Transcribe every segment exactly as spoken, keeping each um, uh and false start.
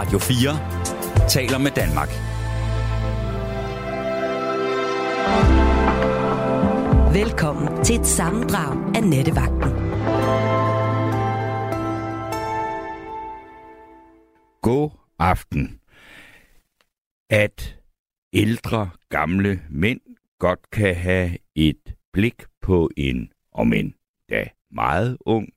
Radio fire taler med Danmark. Velkommen til et sammendrag af Nettevagten. God aften. At ældre, gamle mænd godt kan have et blik på en, om end da meget ung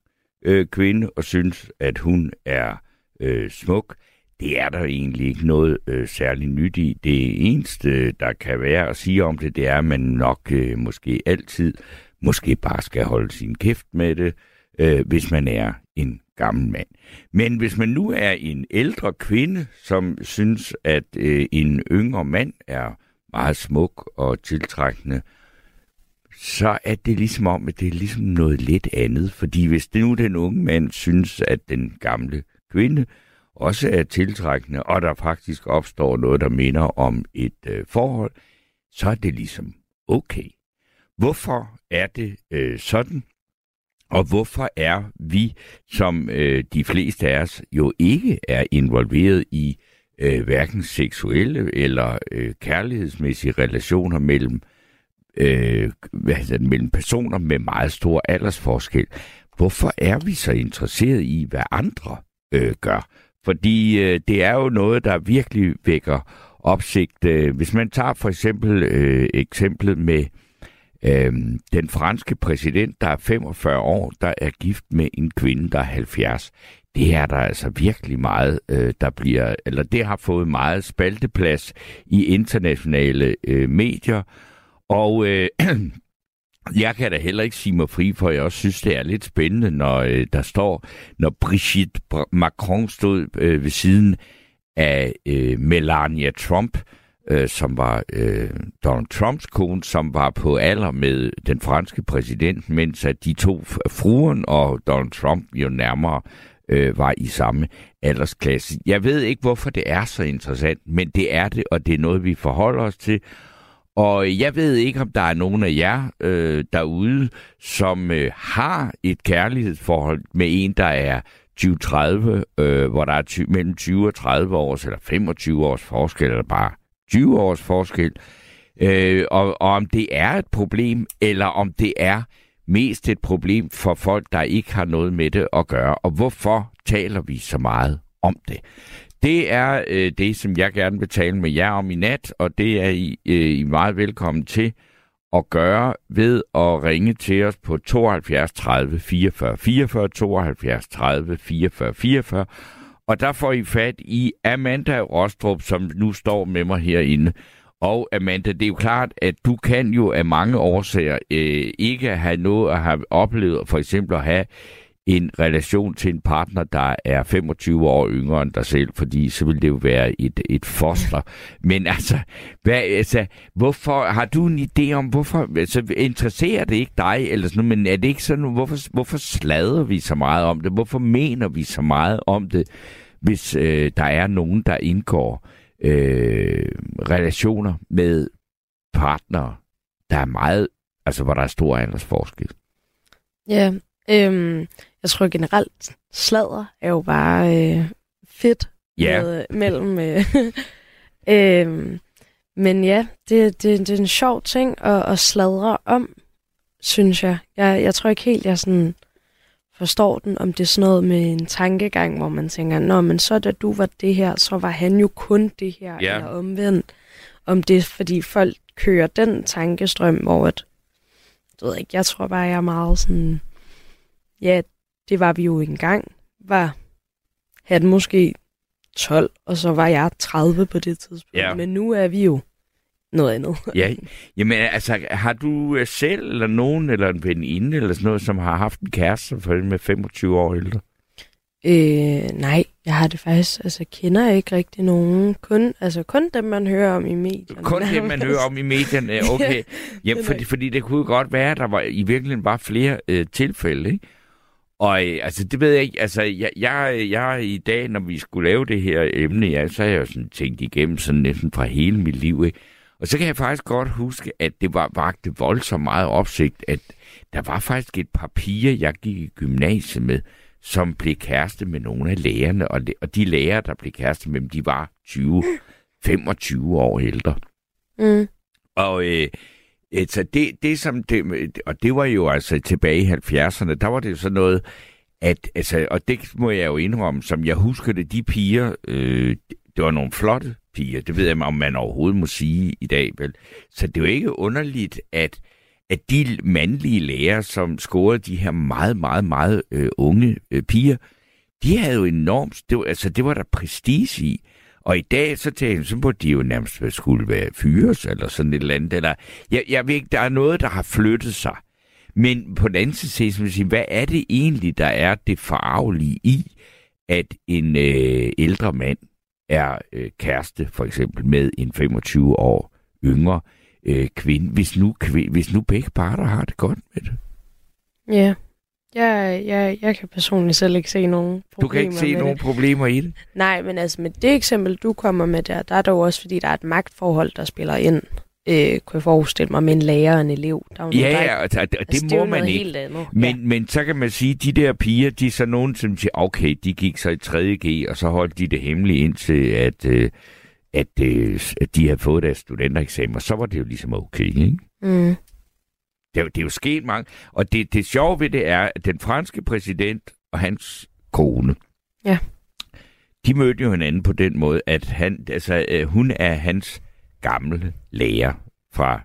øh, kvinde, og synes, at hun er øh, smuk, det er der egentlig ikke noget øh, særligt nyt i. Det eneste, der kan være at sige om det, det er, at man nok øh, måske altid, måske bare skal holde sin kæft med det, øh, hvis man er en gammel mand. Men hvis man nu er en ældre kvinde, som synes, at øh, en yngre mand er meget smuk og tiltrækkende, så er det ligesom om, at det er ligesom noget lidt andet. Fordi hvis det nu den unge mand synes, at den gamle kvinde også er tiltrækkende, og der faktisk opstår noget, der minder om et øh, forhold, så er det ligesom okay. Hvorfor er det øh, sådan? Og hvorfor er vi, som øh, de fleste af os jo ikke er involveret i øh, hverken seksuelle eller øh, kærlighedsmæssige relationer mellem, øh, altså, mellem personer med meget stor aldersforskel, hvorfor er vi så interesseret i, hvad andre øh, gør? Fordi øh, det er jo noget, der virkelig vækker opsigt. Øh, hvis man tager for eksempel øh, eksemplet med øh, den franske præsident, der er femogfyrre år, der er gift med en kvinde, der er halvfjerds. Det er der altså virkelig meget, øh, der bliver, eller det har fået meget spalteplads i internationale øh, medier. Og øh, jeg kan da heller ikke sige mig fri, for jeg også synes, det er lidt spændende, når øh, der står, når Brigitte Macron stod øh, ved siden af øh, Melania Trump, øh, som var øh, Donald Trumps kone, som var på alder med den franske præsident, mens at de to, fruen og Donald Trump, jo nærmere øh, var i samme aldersklasse. Jeg ved ikke, hvorfor det er så interessant, men det er det, og det er noget, vi forholder os til. Og jeg ved ikke, om der er nogen af jer øh, derude, som øh, har et kærlighedsforhold med en, der er tyve til tredive, øh, hvor der er ty- mellem tyve og tredive års, eller femogtyve års forskel, eller bare tyve års forskel. Øh, og, og om det er et problem, eller om det er mest et problem for folk, der ikke har noget med det at gøre. Og hvorfor taler vi så meget om det? Det er øh, det, som jeg gerne vil tale med jer om i nat, og det er I, øh, I meget velkommen til at gøre ved at ringe til os på tooghalvfjerds tredive fireogfyrre fireogfyrre, tooghalvfjerds tredive fireogfyrre fireogfyrre, og der får I fat i Amanda Rostrup, som nu står med mig herinde. Og Amanda, det er jo klart, at du kan jo af mange årsager øh, ikke have noget at have oplevet, for eksempel at have en relation til en partner, der er femogtyve år yngre end dig selv, fordi så vil det jo være et, et foster. Men altså, hvad, altså, hvorfor har du en idé om, hvorfor altså, interesserer det ikke dig, eller sådan, men er det ikke sådan, hvorfor, hvorfor slader vi så meget om det? Hvorfor mener vi så meget om det, hvis øh, der er nogen, der indgår øh, relationer med partnere, der er meget, altså hvor der er stor aldersforskel? Ja, yeah. Øhm, jeg tror generelt, sladder er jo bare øh, fedt yeah. med, mellem. Øh, øhm, men ja, det, det, det er en sjov ting at, at sladre om, synes jeg. jeg. Jeg tror ikke helt, jeg sådan forstår den, om det er sådan noget med en tankegang, hvor man tænker, nå, men så da du var det her, så var han jo kun det her, yeah. eller omvendt. Om det er, fordi folk kører den tankestrøm, hvor at, jeg ved ikke, jeg tror bare, jeg er meget sådan... Ja, det var vi jo engang. Var han måske tolv, og så var jeg tredive på det tidspunkt. Ja. Men nu er vi jo noget andet. Ja, jamen altså, har du selv eller nogen eller en veninde eller sådan noget, som har haft en kæreste med femogtyve år ældre? Øh, nej, jeg har det faktisk, altså kender jeg ikke rigtig nogen, kun, altså kun dem, man hører om i medierne. Kun dem, man hører om i medierne, okay. Jamen, det fordi, fordi det kunne godt være, at der var, i virkeligheden var flere øh, tilfælde, ikke? Og øh, altså, det ved jeg ikke, altså, jeg, jeg, jeg i dag, når vi skulle lave det her emne, ja, så har jeg jo sådan tænkt igennem sådan næsten fra hele mit liv, ikke? Og så kan jeg faktisk godt huske, at det var vagte voldsomt meget opsigt, at der var faktisk et par piger, jeg gik i gymnasiet med, som blev kæreste med nogle af lægerne, og de, og de læger, der blev kæreste med dem, de var tyve til femogtyve år ældre. Mm. Og øh, så det, det som det, og det var jo altså tilbage i halvfjerdserne, der var det jo sådan noget, at, altså, og det må jeg jo indrømme, som jeg husker det, de piger, øh, det var nogle flotte piger, det ved jeg om man overhovedet må sige i dag, vel? Så det var ikke underligt, at at de mandlige læger, som scorede de her meget, meget, meget øh, unge øh, piger, de havde jo enormt... Det var, altså, det var der prestige i. Og i dag, så tænkte jeg, så må de jo nærmest skulle være fyres, eller sådan et eller andet. Eller, jeg, jeg ved ikke, der er noget, der har flyttet sig. Men på den anden side, så vil jeg sige, hvad er det egentlig, der er det forarvelige i, at en øh, ældre mand er øh, kæreste, for eksempel, med en femogtyve år yngre kvinde, hvis nu, kvinde, hvis nu begge parter har det godt med det. Ja, jeg, jeg, jeg kan personligt selv ikke se nogen problemer. Du kan ikke se nogen det. problemer i det? Nej, men altså med det eksempel, du kommer med der, der er dog også, fordi der er et magtforhold, der spiller ind, øh, kunne jeg forestille mig, med en lærer og en elev. Der er ja, noget, der er, altså, det altså, må det man ikke. Men, ja. men så kan man sige, at de der piger, de er så nogen, som siger, okay, de gik så i tredje G, og så holdt de det hemmeligt indtil, at... Øh, At, øh, at de havde fået deres studentereksamen, så var det jo ligesom okay, ikke? Mm. Det, det er jo sket mange. Og det, det sjove ved det er, at den franske præsident og hans kone, ja. de mødte jo hinanden på den måde, at han, altså, øh, hun er hans gamle lærer fra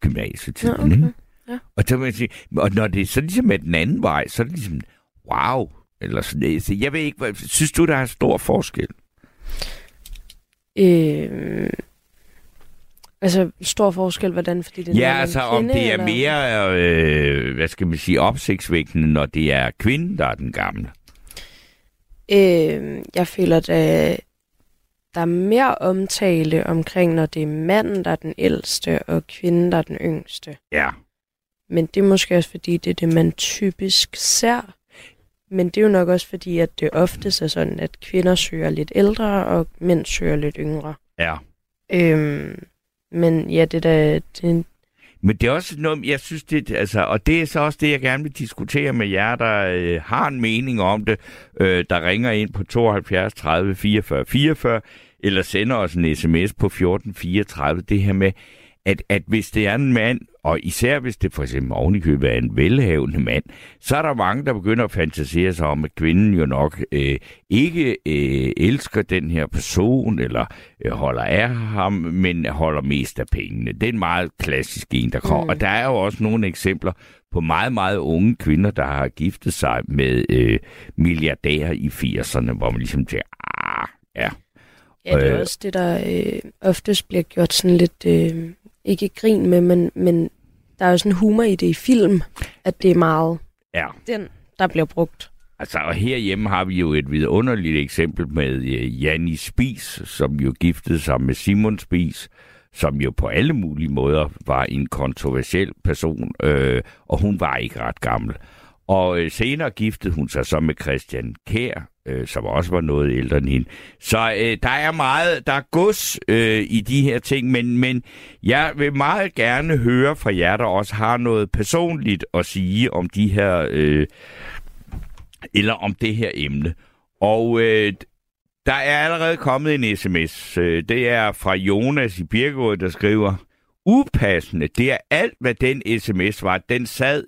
gymnasietiden. Ja, okay. ja. Og, så man sige, og når det så ligesom er den anden vej, så er det ligesom, wow, eller sådan, så jeg ved ikke, hvad, synes du, der er stor forskel? Øh, altså stor forskel hvordan fordi det ja, er altså kvinde, om det er eller? mere øh, hvad skal man sige opsigtsvækkende når det er kvinden der er den gamle. Øh, jeg føler at der, der er mere omtale omkring når det er manden der er den ældste og kvinden der er den yngste. Ja. Men det er måske også fordi det er det man typisk ser. Men det er jo nok også fordi, at det oftest er sådan, at kvinder søger lidt ældre, og mænd søger lidt yngre. Ja. Øhm, men ja, det der... Det... Men det er også noget, jeg synes, det altså, og det er så også det, jeg gerne vil diskutere med jer, der øh, har en mening om det, øh, der ringer ind på tooghalvfjerds tredive fireogfyrre fireogfyrre, eller sender os en sms på fjorten fireogtredive, det her med, At, at hvis det er en mand, og især hvis det for eksempel ovenikøbet er en velhavende mand, så er der mange, der begynder at fantasere sig om, at kvinden jo nok øh, ikke øh, elsker den her person, eller øh, holder af ham, men holder mest af pengene. Det er en meget klassisk en, der kommer. Mm. Og der er jo også nogle eksempler på meget, meget unge kvinder, der har giftet sig med øh, milliardærer i firserne, hvor man ligesom tænker, ah, ja. Ja, det er også det, der øh, oftest bliver gjort sådan lidt... Øh... Ikke grin med, men, men der er jo sådan humor i det i film, at det er meget ja. den, der bliver brugt. Altså, og herhjemme har vi jo et vidunderligt eksempel med uh, Janni Spies, som jo giftede sig med Simon Spies, som jo på alle mulige måder var en kontroversiel person, øh, og hun var ikke ret gammel. Og øh, senere giftede hun sig så med Christian Kær, øh, som også var noget ældre end hende. Så øh, der er meget, der er gods øh, i de her ting, men, men jeg vil meget gerne høre fra jer, der også har noget personligt at sige om de her, øh, eller om det her emne. Og øh, der er allerede kommet en sms. Det er fra Jonas i Birkerød, der skriver, upassende, det er alt, hvad den sms var. Den sad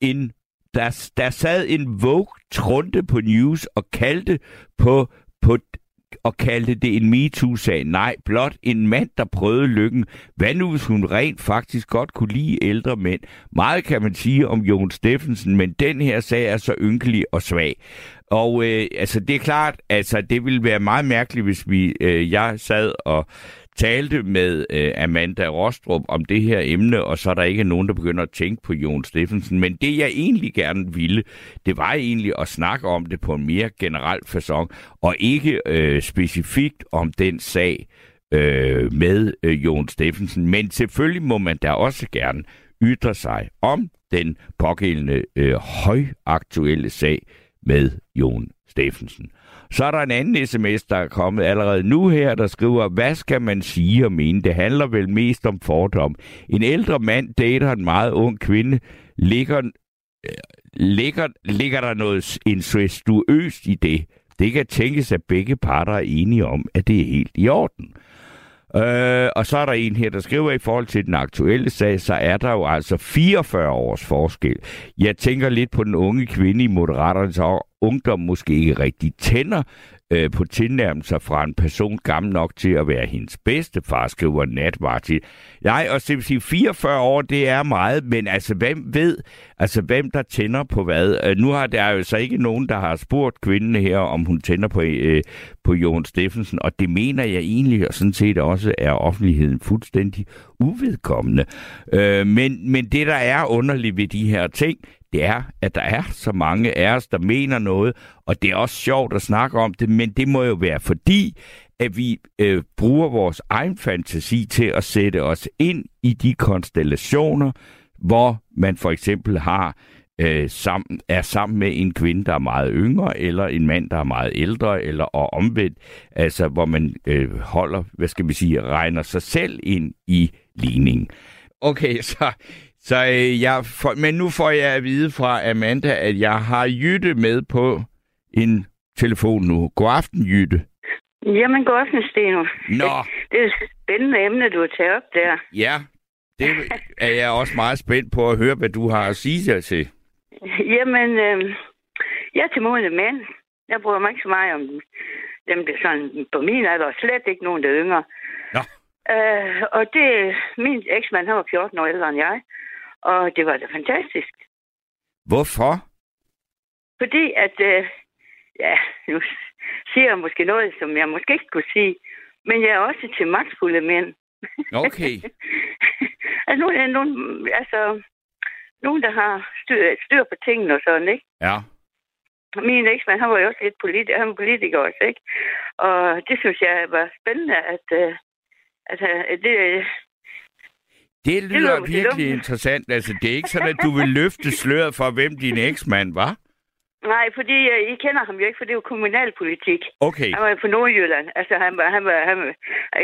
en Der, der sad en Vogue-trunte på News og kaldte, på, på, og kaldte det en MeToo-sag. Nej, blot en mand, der prøvede lykken. Hvad nu, hvis hun rent faktisk godt kunne lide ældre mænd? Meget kan man sige om Jon Stephensen, men den her sag er så ynkelig og svag. Og øh, altså, det er klart, altså, det ville være meget mærkeligt, hvis vi, øh, jeg sad og talte med øh, Amanda Rostrup om det her emne, og så er der ikke nogen, der begynder at tænke på Jon Stephensen. Men det, jeg egentlig gerne ville, det var egentlig at snakke om det på en mere generel facon, og ikke øh, specifikt om den sag øh, med øh, Jon Stephensen. Men selvfølgelig må man da også gerne ytre sig om den pågældende øh, højaktuelle sag med Jon Stephensen. Så er der en anden sms, der er kommet allerede nu her, der skriver, hvad skal man sige og mene? Det handler vel mest om fordom. En ældre mand dater en meget ung kvinde, ligger ligger, ligger der noget incestuøst i det? Det kan tænkes, at begge parter er enige om, at det er helt i orden. Øh, og så er der en her, der skriver, i forhold til den aktuelle sag, så er der jo altså fireogfyrre års forskel. Jeg tænker lidt på den unge kvinde i Moderaterne, så ungdom måske ikke rigtig tænder øh, på tilnærmelser fra en person gammel nok til at være hendes bedstefar, skriver Natmartin. Nej, og så vil sige, fireogfyrre år, det er meget, men altså hvem ved, altså hvem der tænder på hvad? Øh, nu har der jo så ikke nogen, der har spurgt kvinden her, om hun tænder på, øh, på Jon Stephensen, og det mener jeg egentlig, og sådan set også er offentligheden fuldstændig uvedkommende. Øh, men, men det, der er underligt ved de her ting, det er, at der er så mange af os, der mener noget, og det er også sjovt at snakke om det, men det må jo være fordi, at vi øh, bruger vores egen fantasi til at sætte os ind i de konstellationer, hvor man for eksempel har, øh, sammen, er sammen med en kvinde, der er meget yngre, eller en mand, der er meget ældre, eller og omvendt, altså hvor man øh, holder, hvad skal vi sige, regner sig selv ind i ligningen. Okay, så... Så øh, jeg for, men nu får jeg at vide fra Amanda, at jeg har Jytte med på en telefon nu. God aften, Jytte. Jamen, god aften, Steno. Nå. Det, det er et spændende emne, du har taget op der. Ja, det er jeg også meget spændt på at høre, hvad du har at sige til. Jamen, øh, jeg er til modne mænd. Jeg bruger mig ikke så meget om dem, der sådan på min alder, og slet ikke nogen, der er yngre. Nå. Øh, og det, min eksmand, han var fjorten år ældre end jeg. Og det var da fantastisk. Hvorfor? Fordi at, øh, ja, nu siger jeg måske noget, som jeg måske ikke kunne sige, men jeg er også til magtfulde mænd. Okay. altså, nogen, nogen, altså, nogen, der har styr, styr på tingene og sådan, ikke? Ja. Min eksmand, han var jo også lidt politi- han var politiker også, ikke? Og det synes jeg var spændende, at, øh, at øh, det... Det lyder, det lyder virkelig dumt. Interessant. Altså, det er ikke sådan, at du vil løfte sløret for, hvem din eksmand var? Nej, fordi uh, I kender ham jo ikke, for det er jo kommunalpolitik. Okay. Han var på Nordjylland. Altså, han var, han var, han var,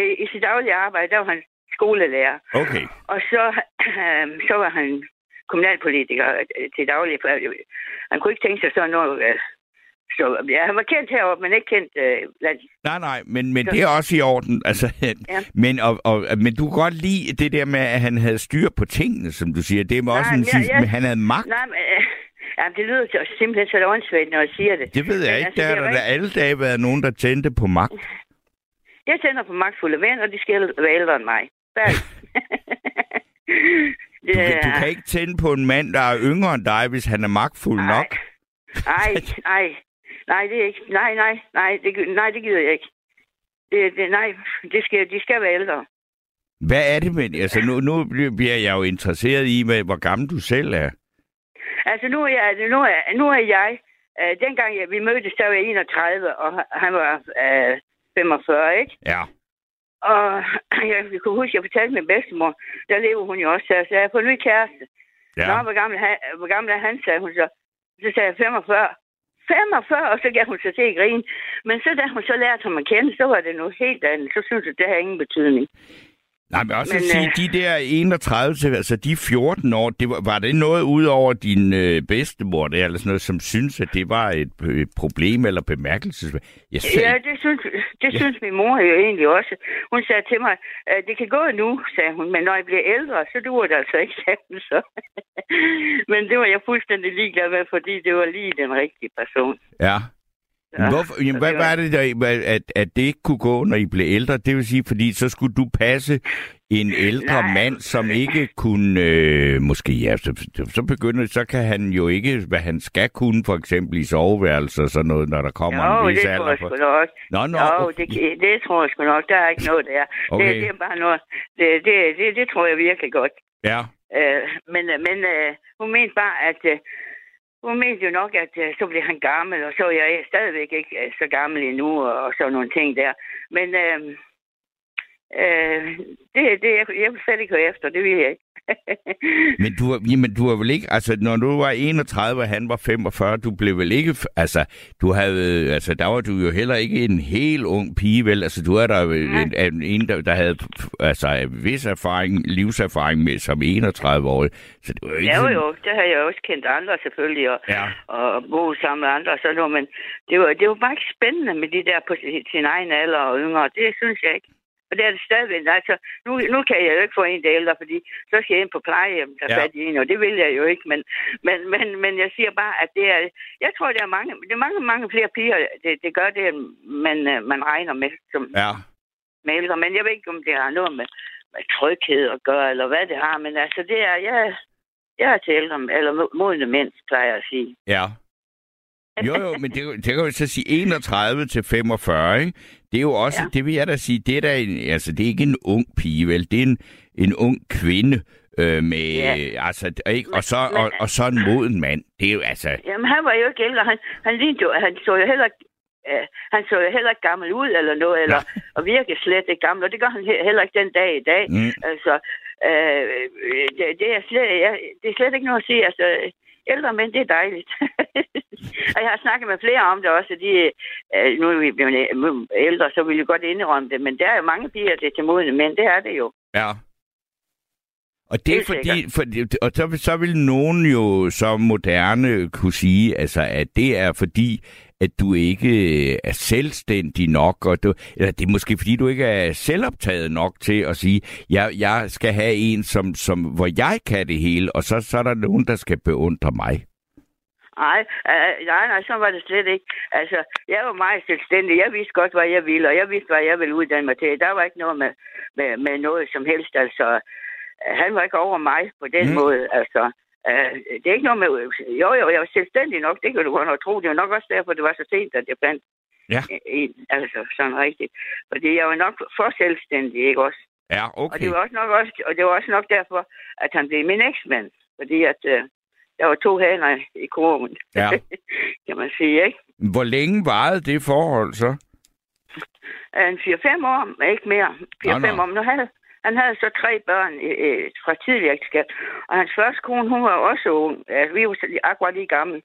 i, i sit daglige arbejde, der var han skolelærer. Okay. Og så, øh, så var han kommunalpolitiker til daglig. Han kunne ikke tænke sig sådan noget... Øh, Så, ja, han var kendt heroppe, men ikke kendt øh, blandt... Nej, nej, men, men det er også i orden. Altså, ja. men, og, og, men du kan godt lide det der med, at han havde styr på tingene, som du siger. Det er også nej, en ja, ja. Men han havde magt. Nej, men, øh, jamen, det lyder jo simpelthen så åndssvagt, når jeg siger det. Det ved jeg men, ikke. Altså, der har der alle dage været nogen, der tændte på magt. Jeg tænder på magtfulde mænd, og de skal være ældre end mig. det, du, kan, du kan ikke tænde på en mand, der er yngre end dig, hvis han er magtfuld nej. nok. Nej, nej. Nej, det er ikke. Nej, nej, nej, det, nej, det gider jeg ikke. Det, det, nej, det skal, de skal være ældre. Hvad er det, men? Altså, nu, nu bliver jeg jo interesseret i, med, hvor gammel du selv er. Altså, nu er jeg... Nu er, nu er jeg øh, dengang jeg, vi mødtes, der var jeg enogtredive, og han var øh, femogfyrre, ikke? Ja. Og jeg kunne huske, at jeg fortalte min bedstemor, der lever hun jo også, så jeg sagde, på en ny kæreste. Ja. Nå, hvor gammel, han, hvor gammel er han, sagde hun så. Så sagde jeg femogfyrre. femogfyrre, og så gav hun sig til at grine. Men så da hun så lærte ham at kende, så var det noget helt andet. Så synes jeg, det har ingen betydning. Nej, men også men, at sige, øh... de der enogtredive, altså de fjorten år, det var, var det noget ud over din øh, bedstemor, der, eller sådan noget, som synes, at det var et øh, problem eller bemærkelsesværdigt? Jeg selv... Ja, det synes, det ja. synes min mor jo egentlig også. Hun sagde til mig, det kan gå nu, sagde hun, men når jeg bliver ældre, så duer det altså ikke, sagde hun så. men det var jeg fuldstændig ligeglad med, fordi det var lige den rigtige person. Ja. Hvorfor, jamen, hvad var det, der, at, at det ikke kunne gå, når I blev ældre? Det vil sige, fordi så skulle du passe en ældre Nej. mand, som ikke kunne... Øh, måske, ja, så, så begynder så kan han jo ikke, hvad han skal kunne, for eksempel i soveværelser og sådan noget, når der kommer jo, en vis alder. Jo, det tror jeg sgu nok. Nå, nå. Jo, det, det tror jeg sgu nok. Der er ikke noget der. Okay. Det, det er bare noget. Det, det, det, det tror jeg virkelig godt. Ja. Øh, men men øh, hun mente bare, at... Øh, Hun mente jo nok, at øh, så blev han gammel, og så er jeg stadigvæk ikke øh, så gammel endnu, og, og sådan nogle ting der. Men øh, øh, det, det jeg, jeg vil slet ikke høre efter, det vil jeg ikke. Men du, jamen, du var vel ikke, altså når du var enogtredive og han var femogfyrre, du blev vel ikke, altså du havde, altså der var du jo heller ikke en helt ung pige, vel? Altså du er der en, en, en der, der havde altså vis erfaring, livserfaring med som enogtredive-årig. Så det var jo, ikke ja, sådan... jo, det havde jeg også kendt andre selvfølgelig, og, ja. og boet sammen med andre og sådan noget, men det var, det var bare ikke spændende med de der på sin egen alder og yngre, det synes jeg ikke. Og det er det stadigvæk. Altså, nu, nu kan jeg jo ikke få en del ældre, fordi så skal jeg ind på plejehjem, der ja. fatter en, og det vil jeg jo ikke. Men, men, men, men jeg siger bare, at det er... Jeg tror, der er mange, det er mange, mange flere piger, det, det gør det, man, man regner med som ja. med ældre. Men jeg ved ikke, om det har noget med, med tryghed at gøre, eller hvad det har. Men altså, det er... Jeg, jeg er til ældre, eller modne mænd, plejer jeg at sige. Ja. Jo, jo, men det, det kan jo så sige enogtredive til femogfyrre, ikke? Det er jo også, ja. det vil jeg da sige, det er da en, altså det er ikke en ung pige, vel? Det er en, en ung kvinde øh, med, ja. altså, ikke? Og så, og, og så en moden mand. Det er jo altså... Jamen, han var jo ikke ældre. Han, han lignede jo, han så jo heller, øh, han så jo heller ikke gammel ud eller noget, eller ja. og virkelig slet ikke gammel, og det gør han heller ikke den dag i dag. Mm. Altså, øh, det, det, er slet, jeg, det er slet ikke noget at sige, altså... Ældre mænd, det er dejligt. Og jeg har snakket med flere om det også. De, øh, nu er vi blevet ældre, så vil vi godt indrømme det. Men der er jo mange piger, det er til modne mænd. Det er det jo. Ja. Og det er fordi, for, og så, så vil nogen jo så moderne kunne sige, altså, at det er fordi, at du ikke er selvstændig nok, og du, eller det er måske fordi, du ikke er selvoptaget nok til at sige, jeg, jeg skal have en, som, som, hvor jeg kan det hele, og så, så er der nogen, der skal beundre mig. Nej, øh, nej, nej, så var det slet ikke. Altså, jeg var meget selvstændig. Jeg vidste godt, hvad jeg ville, og jeg vidste, hvad jeg ville uddanne mig til. Der var ikke noget med, med, med noget som helst, altså... Han var ikke over mig på den mm. måde, altså. Øh, det er ikke noget med... Jo, jo, jeg var selvstændig nok, det kan du godt tro. Det var nok også derfor, det var så sent, at jeg fandt ja. en, altså sådan rigtigt. Fordi jeg var nok for selvstændig, ikke også? Ja, okay. Og det var også nok, også, og det var også nok derfor, at han blev min eksmand. Fordi at øh, der var to haner i kurven, ja. kan man sige, ikke? Hvor længe varede det forhold så? En fire-fem år, ikke mere. fire-fem år, nu havde... Han havde så tre børn øh, fra tidligere ægteskab, og hans første kone, hun var også ung. Altså, vi var akkurat lige gamle.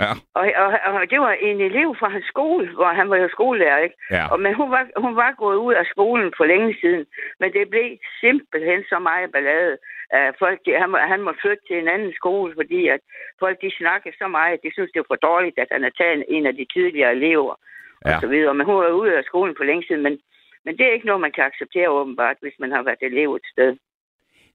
Ja. Og, og, og det var en elev fra hans skole, hvor han var jo skolelærer, ikke? Ja. Og, men hun var, hun var gået ud af skolen for længe siden, men det blev simpelthen så meget ballade. Uh, folk, de, han, han måtte flytte til en anden skole, fordi at folk de snakkede så meget, at de synes, det var for dårligt, at han havde taget en af de tidligere elever, ja. og så videre. Men hun var ude af skolen for længe siden, men Men det er ikke noget, man kan acceptere åbenbart, hvis man har været elev et sted.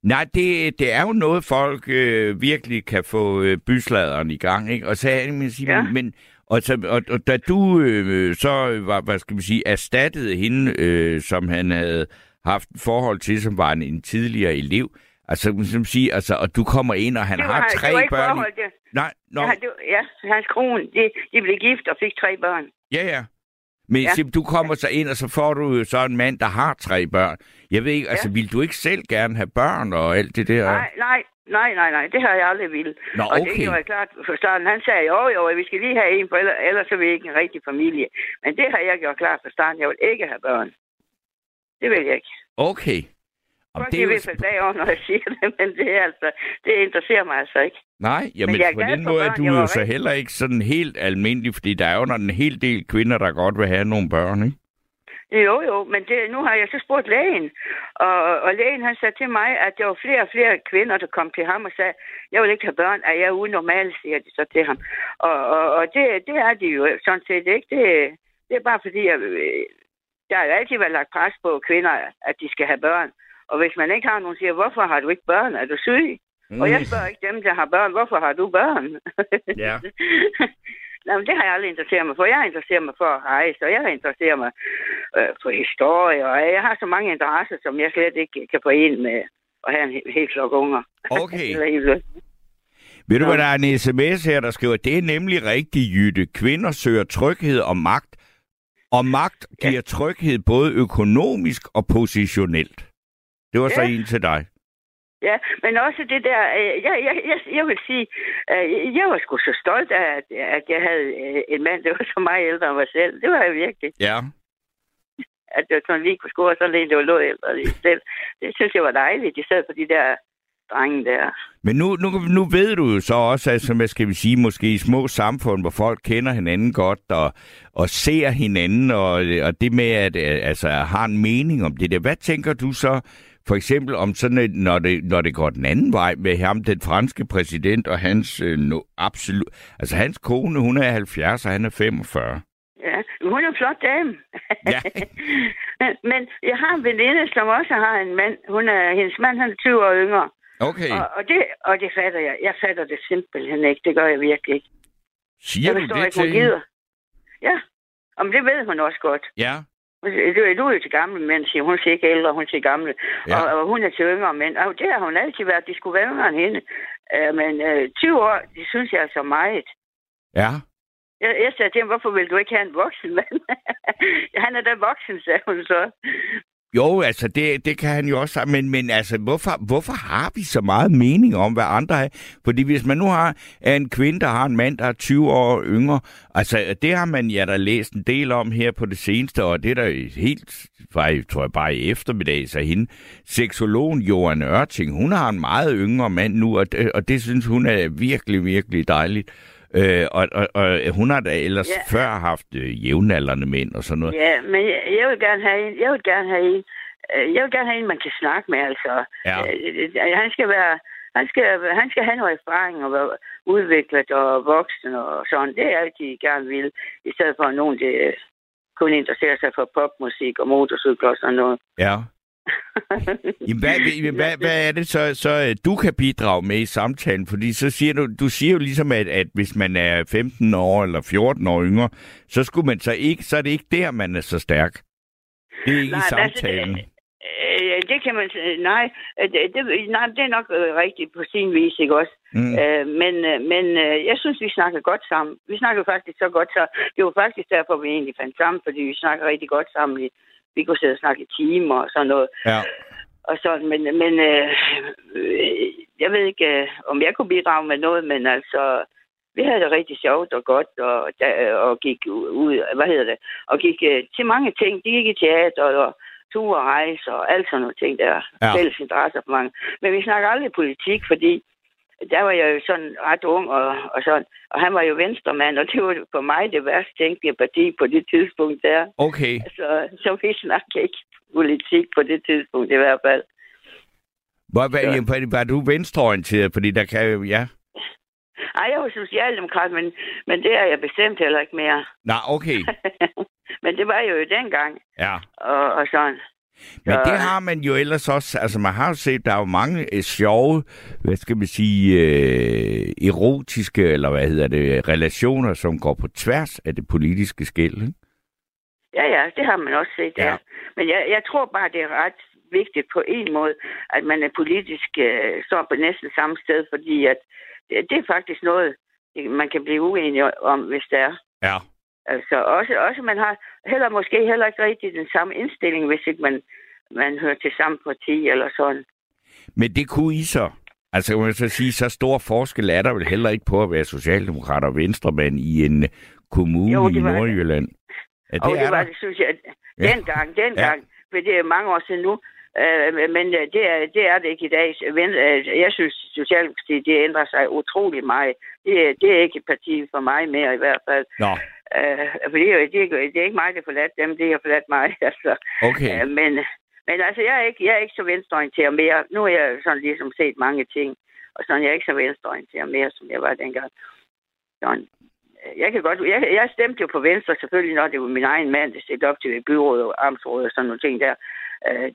Nej, det, det er jo noget, folk øh, virkelig kan få øh, bysladeren i gang, ikke? Og så er det, man siger, ja. men... Og, så, og, og da du øh, så, var, hvad skal man sige, erstattede hende, øh, som han havde haft forhold til, som var en, en tidligere elev, altså, man sige, altså, og du kommer ind, og han var, har tre det børn... Forhold, det. Nej, no. ja, det, ja, hans kone, de, de blev gift og fik tre børn. Ja, ja. Men ja. Sim, du kommer så ind, og så får du så en mand, der har tre børn. Jeg ved ikke, ja. altså, vil du ikke selv gerne have børn og alt det der? Nej, nej, nej, nej, nej. Det har jeg aldrig ville. Nå, okay. Og det var klart for starten. Han sagde, jo, jo, vi skal lige have en, for ellers, ellers så er vi ikke en rigtig familie. Men det har jeg gjort klart for starten. Jeg vil ikke have børn. Det vil jeg ikke. Okay. Om det er jo... Jeg vil falde over, når jeg siger det, men det, er altså, det interesserer mig altså ikke. Nej, jamen, men på den måde er du jo så heller ikke sådan helt almindelig, fordi der er jo en hel del kvinder, der godt vil have nogle børn, ikke? Jo, jo, men det, nu har jeg så spurgt lægen, og, og lægen han sagde til mig, at der var flere og flere kvinder, der kom til ham og sagde, jeg vil ikke have børn, er jeg unormal, siger de så til ham. Og, og, og det, det er de jo sådan set ikke. Det, det er bare fordi, at, der har jo altid været lagt pres på kvinder, at de skal have børn. Og hvis man ikke har nogen, siger, hvorfor har du ikke børn? Er du syg? Mm. Og jeg spørger ikke dem, der har børn, hvorfor har du børn? Ja. Nå, men det har jeg aldrig interesseret mig for. Jeg interesserer mig for at rejse, og jeg interesserer mig øh, for historie, og jeg har så mange interesser, som jeg slet ikke kan forene med at have en hel, hel flok unger. Okay. Ved du, hvad der er en sms her, der skriver, det er nemlig rigtig, Jytte. Kvinder søger tryghed og magt, og magt giver ja. tryghed både økonomisk og positionelt. Det var så ja. en til dig. Ja, men også det der... Øh, jeg, jeg, jeg, jeg vil sige, øh, jeg var sgu så stolt af, at, at jeg havde øh, en mand, der var så meget ældre end mig selv. Det var jeg virkelig. Ja. At det var sådan lige kunne score, sådan en, der var lå ældre end mig selv. Det synes jeg var dejligt, i stedet for de der drengen der. Men nu, nu, nu ved du jo så også, altså, hvad skal vi sige, måske i små samfund, hvor folk kender hinanden godt og, og ser hinanden, og, og det med, at altså, har en mening om det der. Hvad tænker du så for eksempel om sådan et, når det, når det går den anden vej med ham, den franske præsident, og hans øh, no, absolut, altså hans kone, hun er halvfjerds, og han er femogfyrre. Ja, hun er en flot dame. Ja. men, men jeg har en veninde, som også har en mand. Hun er, hendes mand, han er tyve år yngre. Okay. Og, og, det, og det fatter jeg. Jeg fatter det simpelthen ikke. Det gør jeg virkelig ikke. Siger du det til hende? Ja, men det ved hun også godt. Ja. Du er jo til gamle mænd, siger hun. Hun siger ikke ældre, hun siger gamle. Ja. Og, og hun er til yngre mænd. Og det har hun altid været. De skulle være yngre end hende. Øh, men øh, tyve år, det synes jeg er så meget. Ja. Jeg, jeg sagde til ham, hvorfor vil du ikke have en voksen mand? Han er da voksen, sagde hun så. Jo, altså, det, det kan han jo også. Men, men altså, hvorfor, hvorfor har vi så meget mening om, hvad andre har? Fordi hvis man nu har en kvinde, der har en mand, der er tyve år yngre, altså, det har man ja, der læst en del om her på det seneste, og det er der helt, tror jeg bare i eftermiddag, så hende, seksologen Johan Ørting, hun har en meget yngre mand nu, og det, og det synes hun er virkelig, virkelig dejligt. Øh, og, og, og hun har da ellers ja. før haft øh, jævnaldrende mænd og sådan noget. Ja, men jeg, jeg vil gerne have en, jeg vil gerne have en, øh, jeg vil gerne have en, man kan snakke med, altså. Ja. Øh, han skal være, han skal, han skal have noget erfaring og være udviklet og voksen og sådan. Det er alt, de gerne vil, i stedet for nogen, der kun interesserer sig for popmusik og motorcykler og sådan noget. Ja. Jamen, hvad, hvad, hvad er det så, så, du kan bidrage med i samtalen? Fordi så siger du, du siger jo ligesom, at, at hvis man er femten år eller fjorten år yngre, så skulle man så ikke, så er det ikke der, man er så stærk. Det er ikke nej, i samtalen. Altså, øh, det kan man nej, det, det, nej, det er nok øh, rigtigt på sin vis, ikke også? Mm. Øh, men men øh, jeg synes, vi snakker godt sammen. Vi snakker faktisk så godt sammen. Det var faktisk derfor, vi egentlig fandt sammen, fordi vi snakker rigtig godt sammen i vi kunne sidde og snakke i timer og sådan noget. Ja. Og sådan, men, men øh, øh, jeg ved ikke, øh, om jeg kunne bidrage med noget, men altså, vi havde det rigtig sjovt og godt, og, og gik ud, hvad hedder det, og gik øh, til mange ting. De gik i teater og tur og rejse og alt sådan nogle ting der. Ja. Fælles interesser for mange. Men vi snakker aldrig politik, fordi der var jeg jo sådan ret ung, og, og sådan. Og han var jo venstremand, og det var for mig det værst tænkelige parti på det tidspunkt der. Okay. Så, så vi snakker ikke politik på det tidspunkt i hvert fald. Hvor, var, var du venstreorienteret? Fordi der kan jo, ja. Ej, jeg var socialdemokrat, men, men det er jeg bestemt heller ikke mere. Nej, okay. Men det var jeg jo dengang. Ja. Og, og sådan. Men det har man jo ellers også, altså man har jo set, der er jo mange sjove, hvad skal man sige, øh, erotiske, eller hvad hedder det, relationer, som går på tværs af det politiske skel, ikke? Ja, ja, det har man også set, ja. ja. Men jeg, jeg tror bare, det er ret vigtigt på en måde, at man er politisk, øh, står på næsten samme sted, fordi at det er faktisk noget, man kan blive uenig om, hvis det er. Ja. Altså også, også man har heller måske heller ikke rigtig den samme indstilling, hvis ikke man, man hører til samme parti eller sådan. Men det kunne I så? Altså kan man så sige, så stor forskel er der vel heller ikke på at være socialdemokrat og venstremand i en kommune jo, i Nordjylland? Ja, det, og det er var der. Det, synes jeg. Dengang, ja. dengang, ja. Men det er mange år siden nu. Men det er, det er det ikke i dag. Jeg synes, Socialdemokratiet det ændrer sig utrolig meget. Det er, det er ikke et parti for mig mere i hvert fald. Nå. For det er, det, er, det er ikke mig, der forladt dem, det har forladt mig. Altså. Okay. Men, men altså, jeg er ikke, jeg er ikke så venstreorienteret mere. Nu har jeg sådan ligesom set mange ting, og sådan jeg er ikke så venstreorienteret mere, som jeg var dengang. Sådan. Jeg kan godt, jeg, jeg stemte jo på Venstre selvfølgelig, når det var min egen mand, der stillede op til byrådet og amtsrådet og sådan nogle ting der.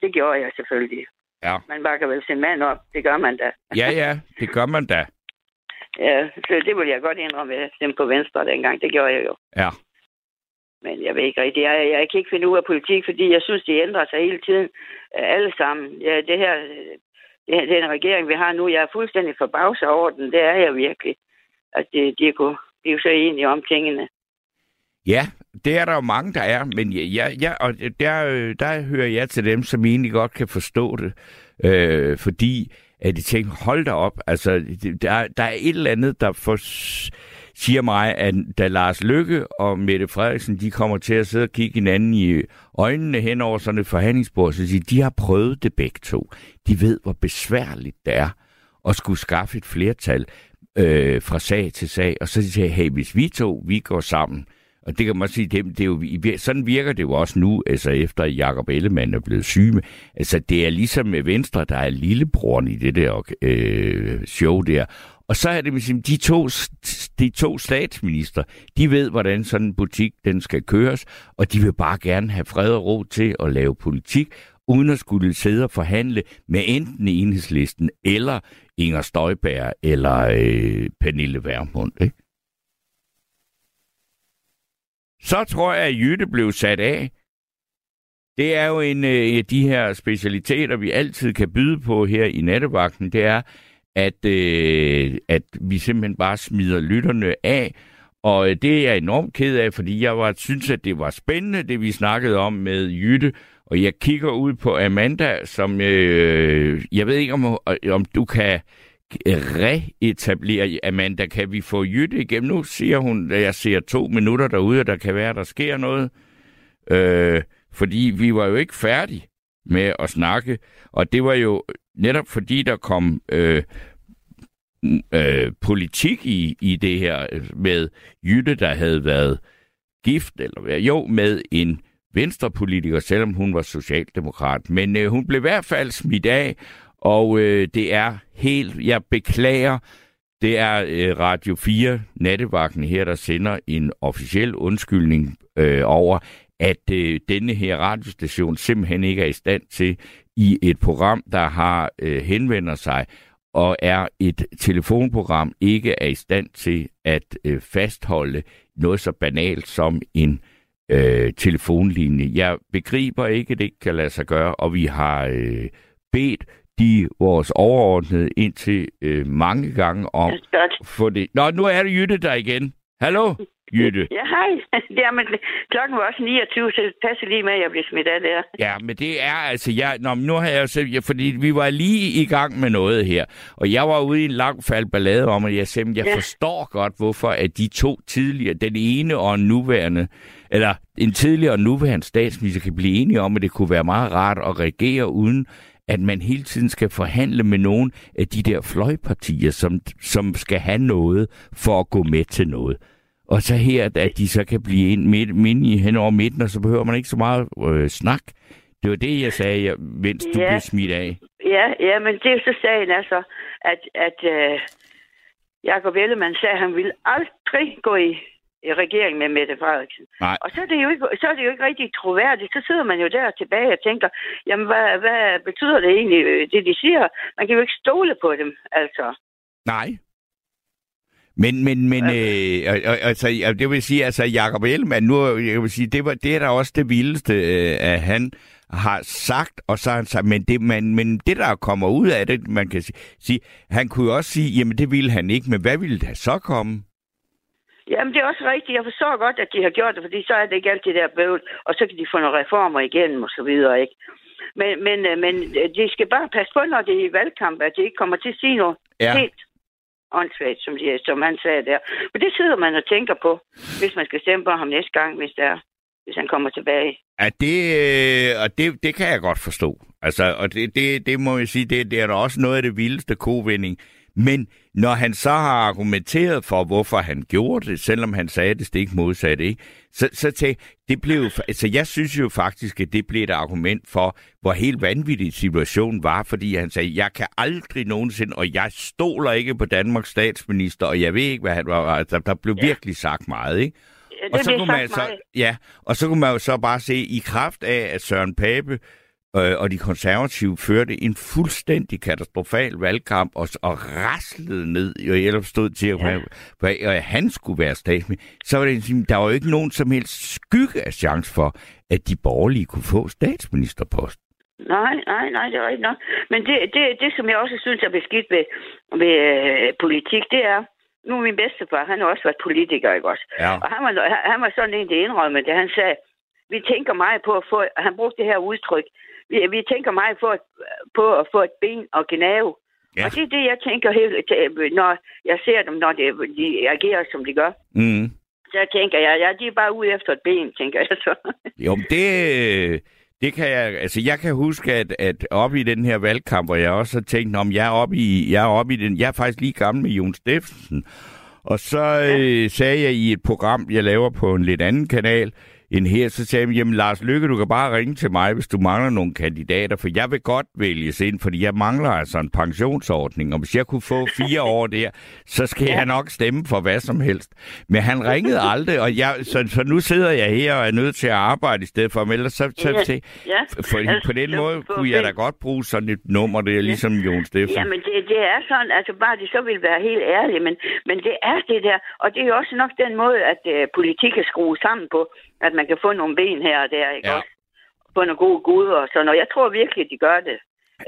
Det gjorde jeg selvfølgelig. Ja. Man bakker vel sin mand op, det gør man da. Ja, ja, det gør man da. Ja, så det ville jeg godt indrømme, at jeg stemte på Venstre dengang. Det gjorde jeg jo. Ja. Men jeg ved ikke rigtigt. Jeg, jeg kan ikke finde ud af politik, fordi jeg synes, det ændrer sig hele tiden. Alle sammen. Ja, det her, det her, den regering, vi har nu, jeg er fuldstændig forbavset over den. Det er jeg virkelig. At det, de kunne blive så enige om tingene. Ja, det er der jo mange, der er. Men ja, ja, og der, der hører jeg til dem, som egentlig godt kan forstå det. Øh, fordi at de tænker, hold da op, altså, der, der er et eller andet, der for, siger mig, at da Lars Løkke og Mette Frederiksen, de kommer til at sidde og kigge hinanden i øjnene hen over sådan et forhandlingsbord, så siger de, de har prøvet det begge to. De ved, hvor besværligt det er. og skulle skaffe et flertal øh, fra sag til sag, og så siger jeg, hey, hvis vi to, vi går sammen, og det kan man sige, det, det er jo, sådan virker det jo også nu, altså efter Jacob Ellemann er blevet syg. Altså det er ligesom med Venstre, der er lillebroren i det der øh, show der. Og så er det ligesom, de to, de to statsminister, de ved, hvordan sådan en butik, den skal køres, og de vil bare gerne have fred og ro til at lave politik, uden at skulle sidde og forhandle med enten Enhedslisten, eller Inger Støjberg, eller øh, Pernille Wermund, ikke? Så tror jeg, at Jytte blev sat af. Det er jo en af øh, de her specialiteter, vi altid kan byde på her i nattevagten. Det er, at, øh, at vi simpelthen bare smider lytterne af. Og øh, det er jeg enormt ked af, fordi jeg var, synes, at det var spændende, det vi snakkede om med Jytte. Og jeg kigger ud på Amanda, som øh, jeg ved ikke, om, om du kan reetablere. Amanda, kan vi få Jytte igennem? Nu siger hun, at jeg ser to minutter derude, og der kan være, der sker noget. Øh, fordi vi var jo ikke færdige med at snakke, og det var jo netop fordi, der kom øh, øh, politik i, i det her med Jytte, der havde været gift, eller jo, med en venstrepolitiker, selvom hun var socialdemokrat. Men øh, hun blev i hvert fald smidt af. Og øh, det er helt, jeg beklager, det er øh, Radio fire Nattevagten her, der sender en officiel undskyldning øh, over, at øh, denne her radiostation simpelthen ikke er i stand til i et program, der har øh, henvender sig og er et telefonprogram, ikke er i stand til at øh, fastholde noget så banalt som en øh, telefonlinje. Jeg begriber ikke, at det ikke kan lade sig gøre, og vi har øh, bedt de vores overordnede indtil øh, mange gange om for det. Nå, nu er det Jytte der igen. Hallo, Jytte. Ja, hej. Jamen, klokken var også niogtyve, så passer lige med, at jeg bliver smidt af der. Ja, men det er altså... Jeg, nå, nu har jeg jo selv... Fordi vi var lige i gang med noget her, og jeg var ude i en lang faldballade om, at jeg simpelthen... Jeg ja. forstår godt, hvorfor at de to tidligere... Den ene og en nuværende... Eller en tidligere og nuværende statsminister kan blive enige om, at det kunne være meget rart at regere uden... at man hele tiden skal forhandle med nogen af de der fløjpartier, som, som skal have noget for at gå med til noget. Og så her, at de så kan blive ind midt, midt, hen over midten, og så behøver man ikke så meget øh, snak. Det var det, jeg sagde, jeg, mens du ja. blev smidt af. Ja, ja, men det er så sagen altså, at, at øh, Jacob Ellemann sagde, at han ville aldrig gå i regering med Mette Frederiksen. Nej. Og så er, det jo ikke, så er det jo ikke rigtig troværdigt. Så sidder man jo der tilbage og tænker, jamen hvad, hvad betyder det egentlig, det de siger? Man kan jo ikke stole på dem, altså. Nej. Men, men, men, okay. øh, altså, det vil sige, altså Jacob Ellemann, nu, jeg vil sige, det, var, det er da også det vildeste, at han har sagt, og så han sagt, men det, man, men det, der kommer ud af det, man kan sige, han kunne jo også sige, jamen det ville han ikke, men hvad ville der så komme? Jamen, det er også rigtigt. Jeg forstår godt, at de har gjort det, fordi så er det ikke alt det der bøvl, og så kan de få nogle reformer igennem og så videre, ikke? Men, men, men de skal bare passe på, når det er i valgkamp, at de ikke kommer til at sige noget ja. helt åndssvagt, som, de, som han sagde der. Men det sidder man og tænker på, hvis man skal stemme på ham næste gang, hvis der, hvis han kommer tilbage. Ja, det, og det, det kan jeg godt forstå. Altså, og det, det, det må jeg sige, det, det er da også noget af det vildeste kovending. Men når han så har argumenteret for, hvorfor han gjorde det, selvom han sagde det stik modsat, ikke? Så, så tæ, det blev jo, altså jeg synes jo faktisk, at det blev et argument for, hvor helt vanvittig situationen var, fordi han sagde, jeg kan aldrig nogensinde, og jeg stoler ikke på Danmarks statsminister, og jeg ved ikke, hvad han var, der, der blev ja. virkelig sagt meget, ikke? Ja, og, så kunne man så, ja, og så kunne man jo så bare se, i kraft af, at Søren Pape og de konservative førte en fuldstændig katastrofal valgkamp og, og raslede ned, og jeg stod til at ja. han skulle være statsminister, så var det, der var jo ikke nogen som helst skygge af chance for, at de borgerlige kunne få statsministerposten. Nej, nej, nej, det er rigtigt nok. Men det, det, det, som jeg også synes er beskidt ved, ved øh, politik, det er, nu min bedstefar, han har også været politiker, ikke også? Ja. Og han var, han var sådan en, der indrømmede det. Han sagde, vi tænker meget på at få, han brugte det her udtryk, Vi, vi tænker meget på at, på at få et ben og gnave. Ja. Og det er det, jeg tænker, helt, når jeg ser dem, når de, de agerer, som de gør. Mm. Så tænker jeg, ja, de er bare ude efter et ben, tænker jeg så. Jo, det, Det kan jeg, altså jeg kan huske, at, at oppe i den her valgkamp, hvor jeg også har tænkt, om jeg er oppe i, jeg er oppe i den, jeg er faktisk lige gammel med Jon Stephensen. Og så ja. øh, sagde jeg i et program, jeg laver på en lidt anden kanal end her, så sagde jeg, jamen Lars Løkke, du kan bare ringe til mig, hvis du mangler nogle kandidater, for jeg vil godt vælges ind, fordi jeg mangler altså en pensionsordning, og hvis jeg kunne få fire år der, så skal ja. jeg nok stemme for hvad som helst. Men han ringede aldrig, og jeg, så, så nu sidder jeg her og er nødt til at arbejde i stedet for, men ellers så, så, så, ja. for, ja. på den måde kunne jeg da godt bruge sådan et nummer, det er ligesom ja. Jon Stephensen. Ja, men det, det er sådan, altså bare de så vil være helt ærlige, men, men det er det der, og det er jo også nok den måde, at øh, politik er skruet sammen på, at man kan få nogle ben her og der, ikke ja. også? Få nogle gode guder og sådan noget. Jeg tror virkelig, de gør det.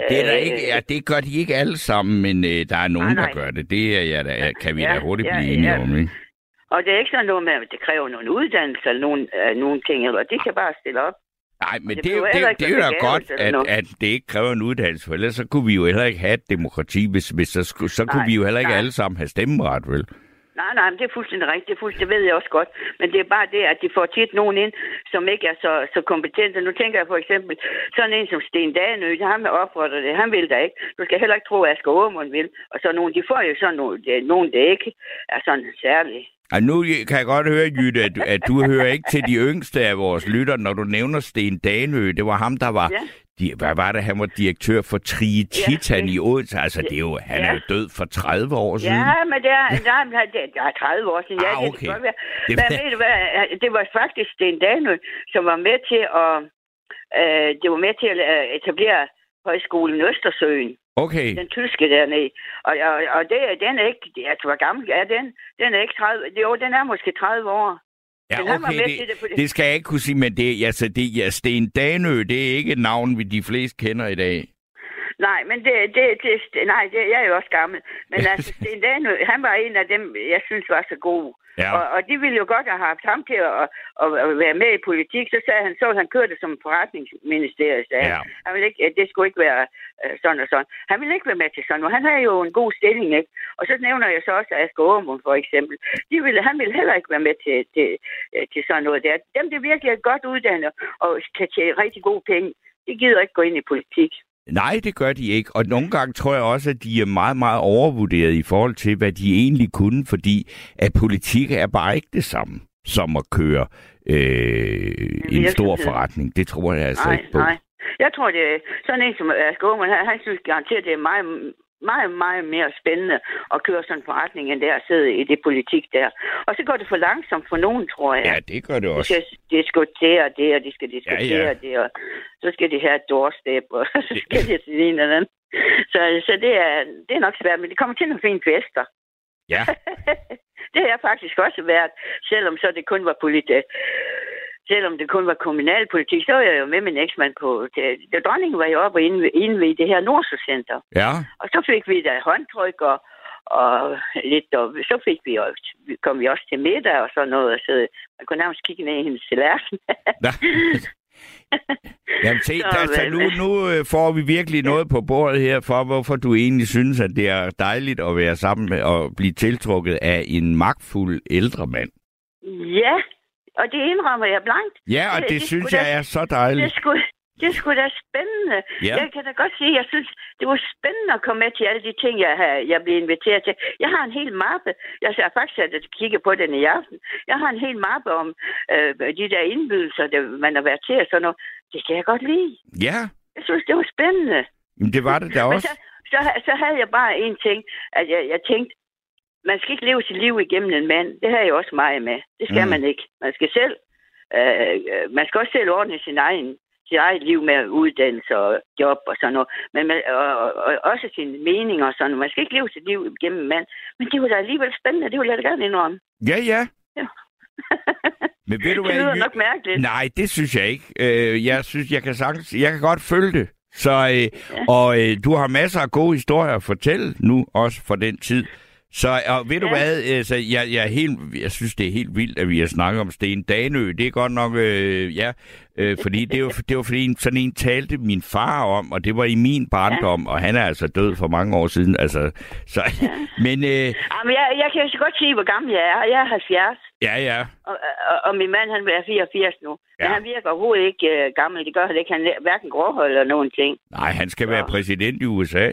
Det, er der ikke, ja, det gør de ikke alle sammen, men øh, der er nogen, nej, nej. der gør det. Det er, ja, der, kan vi ja, da hurtigt ja, blive enige ja. om, ikke? Og det er ikke sådan noget med, at det kræver nogle uddannelser eller nogle, øh, nogle ting, eller det kan bare stille op. Nej, men det, det, det, det, det er jo da godt, at, at det ikke kræver en uddannelse, for ellers så kunne vi jo heller ikke have et demokrati, hvis, hvis så, så nej, kunne vi jo heller ikke nej. alle sammen have stemmeret, vel? Nej, nej, men det er fuldstændig rigtigt. Det, fuldstændig, det ved jeg også godt. Men det er bare det, at de får tit nogen ind, som ikke er så, så kompetente. Nu tænker jeg for eksempel, sådan en som Sten Danø, han vil opfordre det. Han vil da ikke. Du skal heller ikke tro, at Asger Aamund vil. Og så nogen, de får jo sådan nogen, nogen der ikke er sådan særlige. Og nu kan jeg godt høre, Jytte, at, at du hører ikke til de yngste af vores lytter, når du nævner Sten Danø. Det var ham, der var... Ja. De, hvad var det, han var direktør for Tri-Titan ja, i Odense? Altså, det er jo, han ja. er jo død for tredive år siden. Ja, men det er, det er tredive år siden. Ja, ah, okay. Det kan godt være. Men det... ved du hvad, det var faktisk Sten Danø, som var med til at, øh, det var med til at etablere højskolen Østersøen. Okay. Den tyske dernede. Og, og, og det, den er ikke, altså, hvor gammel er den? Den er ikke tredive, jo, den er måske tredive år. Ja, okay, det, det, det skal jeg ikke kunne sige, men det, altså, det, ja, Sten Danø, det er ikke et navn, vi de fleste kender i dag. Nej, men det, det, det, nej, det, jeg er jo også gammel. Men altså, Sten Danø, han var en af dem, jeg synes var så god. Ja. Og, og de ville jo godt have haft ham til at, at, at være med i politik. Så sagde han, så han kørte det som en forretningsminister. Ja. Han ville ikke, det skulle ikke være sådan og sådan. Han ville ikke være med til sådan noget. Han havde jo en god stilling, ikke? Og så nævner jeg så også Asger Aamund, for eksempel. De ville, han ville heller ikke være med til, til, til sådan noget der. Dem, der virkelig er godt uddannet og kan tjene rigtig gode penge, de gider ikke gå ind i politik. Nej, det gør de ikke, og nogle gange tror jeg også, at de er meget, meget overvurderet i forhold til, hvad de egentlig kunne, fordi at politik er bare ikke det samme som at køre øh, en stor forretning. Det tror jeg altså nej, ikke på. Nej, jeg tror, det er sådan en som Asger Aamund, han, han synes garanteret, det er meget, meget, meget mere spændende at køre sådan en forretning, end det at sidde i det politik der. Og så går det for langsomt for nogen, tror jeg. Ja, det gør det også. De skal diskutere det, og de skal diskutere ja, ja. det, og så skal de have et doorstep, og så skal de til en eller anden. Så, så det, er, det er nok svært, men det kommer til nogle fine fester. Ja. Det har jeg faktisk også været, selvom så det kun var politik. Selvom det kun var kommunalpolitik, så var jeg jo med min eksmand på... Det, dronningen var jo oppe og inde i det her Nordsøcenter. Ja. Og så fik vi da håndtryk og, og lidt... Og så fik vi også, kom vi også til middag og sådan noget. Så man kunne nærmest kigge ned i hendes tallerken. Jamen se, så, altså, nu, nu får vi virkelig noget på bordet her for, hvorfor du egentlig synes, at det er dejligt at være sammen med og blive tiltrukket af en magtfuld ældre mand. Ja, og det indrømmer jeg blankt. Ja, og det, det, det synes jeg da, er så dejligt. Det skulle, det skulle da spændende. Ja. Jeg kan da godt sige, at jeg synes, det var spændende at komme med til alle de ting, jeg, jeg blev inviteret til. Jeg har en hel mappe. Jeg har faktisk at kigge på den i aften. Jeg har en hel mappe om øh, de der indbydelser, der man har været til og sådan noget. Det kan jeg godt lide. Ja. Jeg synes, det var spændende. Men det var det da også. Så, så, så havde jeg bare en ting, at jeg, jeg tænkte, man skal ikke leve sit liv igennem en mand. Det har jeg også meget med. Det skal mm. man ikke. Man skal selv. Øh, man skal også selv ordne sin egen, sit eget liv med uddannelse og job og sådan noget. Men man, og, og, og også sine meninger og sådan noget. Man skal ikke leve sit liv igennem en mand. Men det var da alligevel spændende. Det ville jeg da gerne indrømme. Ja, ja. Ja. Men ved du hvad? Det lyder nok mærkeligt. Nej, det synes jeg ikke. Jeg synes, jeg kan sagtens, jeg kan godt følge det. Så, øh, ja. Og øh, du har masser af gode historier at fortælle nu, også for den tid. Så og ved du ja. hvad, altså, jeg, jeg, er helt, jeg synes, det er helt vildt, at vi har snakket om Sten Danø. Det er godt nok, øh, ja, øh, fordi det var, det var fordi sådan en talte min far om, og det var i min barndom, ja. og han er altså død for mange år siden. Altså, så, ja. men, øh, Jamen, jeg, jeg kan jo så godt sige, hvor gammel jeg er. Jeg er halvfjerds. Ja, ja. Og, og, og min mand, han er fireogfirs nu. Ja. Men han virker overhovedet ikke øh, gammel. Det gør han ikke. Han er hverken gråhold eller nogen ting. Nej, han skal så. være præsident i U S A.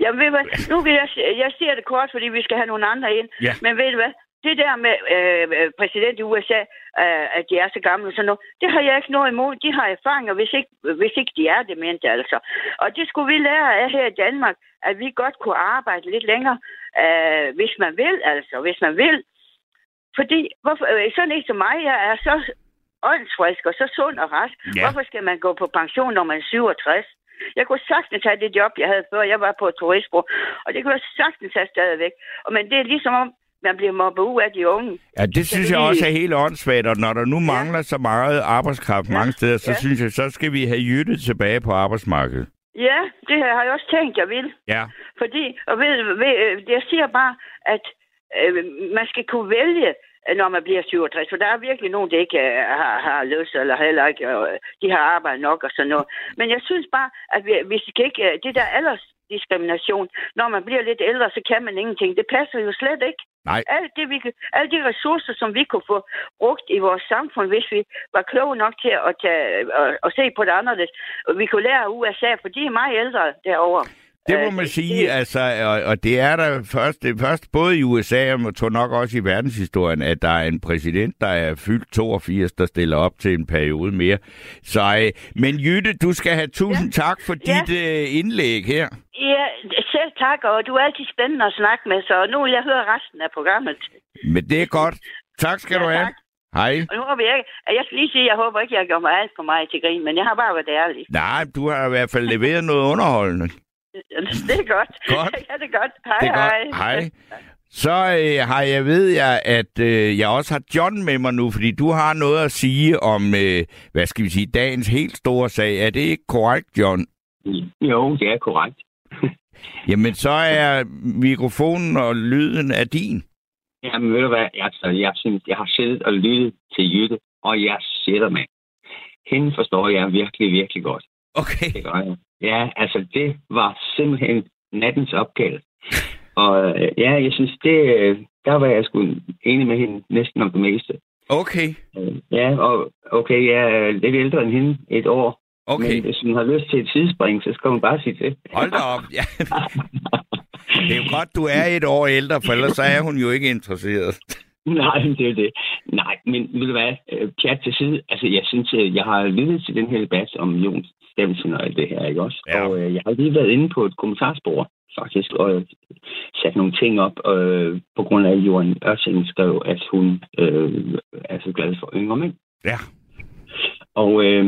Jamen, ved du hvad? Nu vil jeg, jeg ser det kort, fordi vi skal have nogle andre ind. Ja. Men ved du hvad? Det der med øh, præsident i U S A, øh, at de er så gamle og sådan noget, det har jeg ikke noget imod. De har erfaringer, hvis ikke, hvis ikke de er demente, altså. Og det skulle vi lære af her i Danmark, at vi godt kunne arbejde lidt længere, øh, hvis man vil, altså. Hvis man vil. Fordi hvorfor, øh, sådan ikke som mig, jeg er så åndsfrisk og så sund og rask. Ja. Hvorfor skal man gå på pension, når man er syvogtres? Jeg kunne sagtens have det job, jeg havde før. Jeg var på et turistbureau, og det kunne jeg sagtens have stadigvæk. Men det er ligesom om, man bliver mobbet ud af de unge. Ja, det synes jeg også er helt åndssvagt, og når der nu mangler ja. så meget arbejdskraft ja. mange steder, så ja. synes jeg, så skal vi have Jytte tilbage på arbejdsmarkedet. Ja, det har jeg også tænkt, jeg vil. Ja. Fordi, og ved, ved, jeg siger bare, at øh, man skal kunne vælge, når man bliver syvogtres, for der er virkelig nogen, der ikke øh, har, har lyst, eller heller ikke, øh, de har arbejdet nok og sådan noget. Men jeg synes bare, at vi, hvis vi ikke, øh, det der aldersdiskrimination, når man bliver lidt ældre, så kan man ingenting. Det passer jo slet ikke. Nej. Alt det, vi, alle de ressourcer, som vi kunne få brugt i vores samfund, hvis vi var kloge nok til at tage, øh, og se på det anderledes. Vi kunne lære af U S A, for de er meget ældre derovre. Det må man sige, altså, og, og det er der først, det først både i U S A og tror nok også i verdenshistorien, at der er en præsident, der er fyldt toogfirs, der stiller op til en periode mere. Så, men Jytte, du skal have tusind ja. tak for ja. dit uh, indlæg her. Ja, selv tak, og du er altid spændende at snakke med, så nu vil jeg høre resten af programmet. Men det er godt. Tak skal ja, du have. Tak. Hej. Og nu håber jeg ikke, jeg skal lige sige, jeg håber ikke, jeg gjorde mig alt for meget til grin, men jeg har bare været ærlig. Nej, du har i hvert fald leveret noget underholdende. Det er godt. godt. Ja, det er godt. Hej, det er hej. Godt. Hej. Så øh, har jeg ved jeg, at øh, jeg også har John med mig nu, fordi du har noget at sige om, øh, hvad skal vi sige, dagens helt store sag. Er det ikke korrekt, John? Jo, det er korrekt. Jamen, så er mikrofonen og lyden af din. Jamen, ved du hvad? Jeg, altså, jeg, synes, jeg har siddet og lyttet til Jytte, og jeg sidder med. Hende forstår jeg virkelig, virkelig godt. Okay. Det gør jeg. Ja, altså det var simpelthen nattens opgave. Og ja, jeg synes, det, der var jeg sgu enig med hende næsten om det meste. Okay. Ja, og okay, jeg er lidt ældre end hende et år. Okay. Men hvis hun har lyst til et sidespring, så skal hun bare sige det. Hold da op, ja. Det er jo godt, du er et år ældre, for ellers så er hun jo ikke interesseret. Nej, det er det. Nej, men ved du hvad, pjat til side, altså jeg synes, jeg har lyttet til den her debat om Jon Stephensen og alt det her, ikke også? Ja. Og øh, jeg har lige været inde på et kommentarspor, faktisk, og sat nogle ting op, øh, på grund af, at Johan Ørting skrev, at hun øh, er så glad for yngre mænd. Ja. Og øh,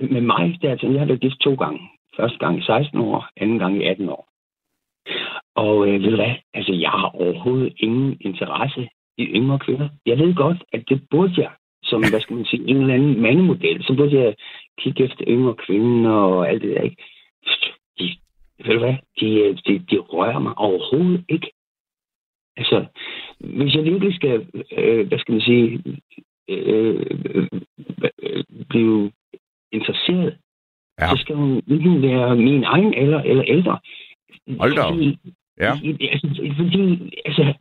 med mig, der, altså, jeg har været gift to gange. Første gang i seksten år, anden gang i atten år. Og øh, ved du hvad, altså jeg har overhovedet ingen interesse i yngre kvinder. Jeg ved godt, at det burde jeg, som, hvad skal man sige, en eller anden mandemodel, så burde jeg kigge efter yngre kvinder og alt det der, ikke? De, ved du hvad? De, de, de rører mig overhovedet ikke. Altså, hvis jeg virkelig skal, øh, hvad skal man sige, øh, øh, øh, blive interesseret, ja. så skal hun ikke være min egen eller, eller ældre. Hold da op. Ja. Altså, fordi, altså,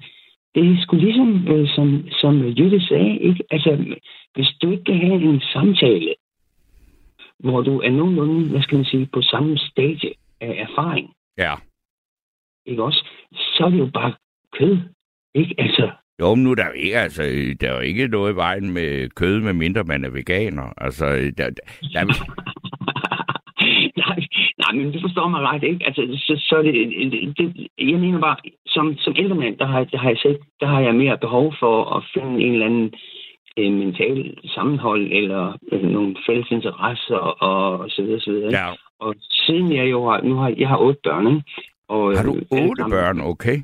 det er sgu ligesom, øh, som, som Jytte sagde, ikke? Altså, hvis du ikke kan have en samtale, hvor du er nogenlunde, hvad skal man sige, på samme stage af erfaring, ja. ikke også? Så er det jo bare kød, ikke? Altså. Jo, men nu der er ikke, altså, der er jo ikke noget i vejen med kød, med mindre man er veganer. Altså, der, der... nej, nej, men det forstår mig ret, ikke? Altså, så, så det, det, jeg mener bare, som, som ældre mand, der har, der, har jeg set, der har jeg mere behov for at finde en eller anden øh, mental sammenhold, eller øh, nogle fælles interesser, og, og så videre, så videre. Ja. Og siden jeg jo har, nu har, jeg har otte børn, ikke? Og, har du otte sammen, børn, okay?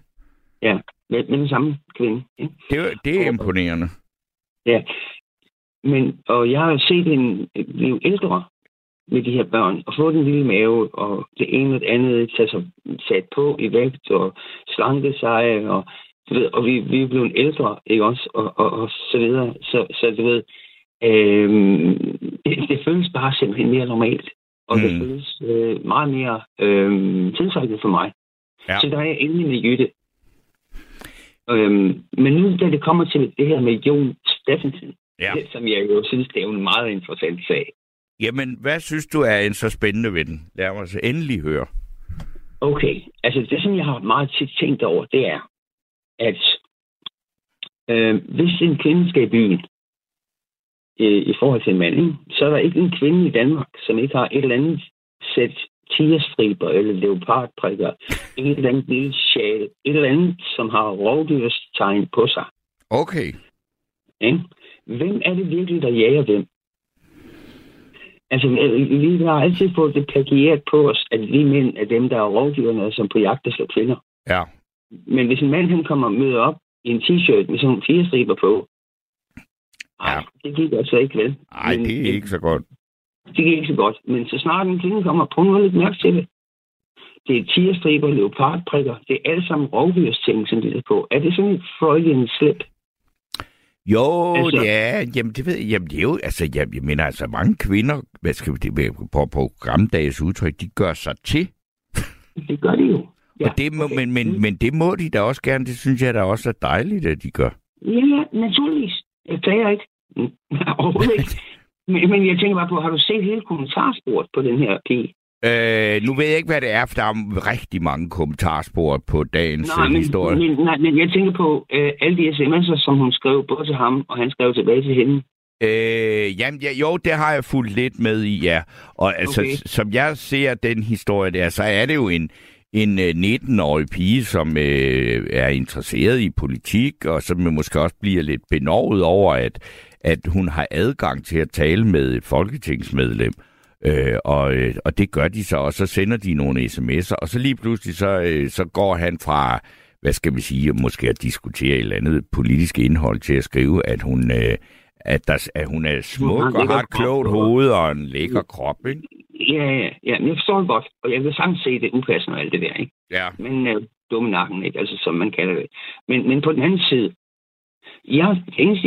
Ja, med, med den samme kvinde, ikke? Det, det er og, imponerende. Ja, men, og jeg har set en blive ældre, med de her børn, og få den lille mave, og det ene og det andet tage sig sat på i vægt, og slanke sig, og, ved, og vi, vi er blevet ældre, ikke også, og, og, og så videre. Så, så du ved, øh, det, det føles bare simpelthen mere normalt, og mm. det føles øh, meget mere øh, tiltrækkende for mig. Ja. Så der er jeg endelig med Jytte. Øhm, men nu, da det kommer til det her med Jon Stephensen, ja. det, som jeg jo synes, det er en meget interessant sag. Jamen, hvad synes du er en så spændende ved den? Lad mig så endelig høre. Okay, altså det, som jeg har meget tit tænkt over, det er, at øh, hvis en kvinde skal i byen øh, i forhold til en mand, ikke? Så er der ikke en kvinde i Danmark, som ikke har et eller andet sæt tigerstriber eller leopardprikker, et eller andet lille sjæl, et eller andet, som har rovdyrstegn på sig. Okay. Ja? Hvem er det virkelig, der jager hvem? Altså, vi har altid fået det plagieret på os, at vi mænd er dem, der er rovdyrene, som på jagt efter kvinder. Ja. Men hvis en mand, han kommer og møder op i en t-shirt med sådan nogle fire striber på, ej, ja. det gik altså ikke vel. Nej, det er ikke så godt. Det gik ikke så godt, men så snart en kvinde kommer, prøv nu at lægge mærke til det. Det er tigerstriber, leopardprikker, det er alle sammen rovdyrsting, som det er på. Er det sådan et freudian slip? Jo, altså, ja, jamen det ved jeg, det er jo, altså jeg, jeg mener altså mange kvinder, hvad skal vi det på på gammeldags udtryk, de gør sig til. Det gør de jo. Ja, og det må, okay. men, men, men det må de da også gerne, det synes jeg da også er dejligt, at de gør. Ja, ja, naturligvis. Jeg klager ikke. Overhovedet ikke. Men, men jeg tænker bare på, har du set hele kommentarsporet på den her pige? Øh, nu ved jeg ikke, hvad det er, for der er rigtig mange kommentarspor på dagens nej, men, historie. Men, nej, men jeg tænker på øh, alle de sms'er, som hun skrev både til ham, og han skrev tilbage til hende. Øh, jamen, ja, jo, det har jeg fulgt lidt med i, ja. Og altså, okay. som jeg ser den historie der, så er det jo en, en nitten-årig pige, som øh, er interesseret i politik, og som måske også bliver lidt benovet over, at, at hun har adgang til at tale med et folketingsmedlem. Øh, og, og det gør de så, og så sender de nogle sms'er, og så lige pludselig så, øh, så går han fra, hvad skal vi sige, måske at diskutere et eller andet politisk indhold til at skrive, at hun, øh, at der, at hun er smuk og har et klogt hoved og en lækker krop, ikke? Ja, ja, ja, men jeg forstår det godt, og jeg vil sagtens se det upassende og alt det der, ikke? Ja. Men øh, dumme nakken, ikke? Altså som man kalder det. Men, men på den anden side, jeg, jeg,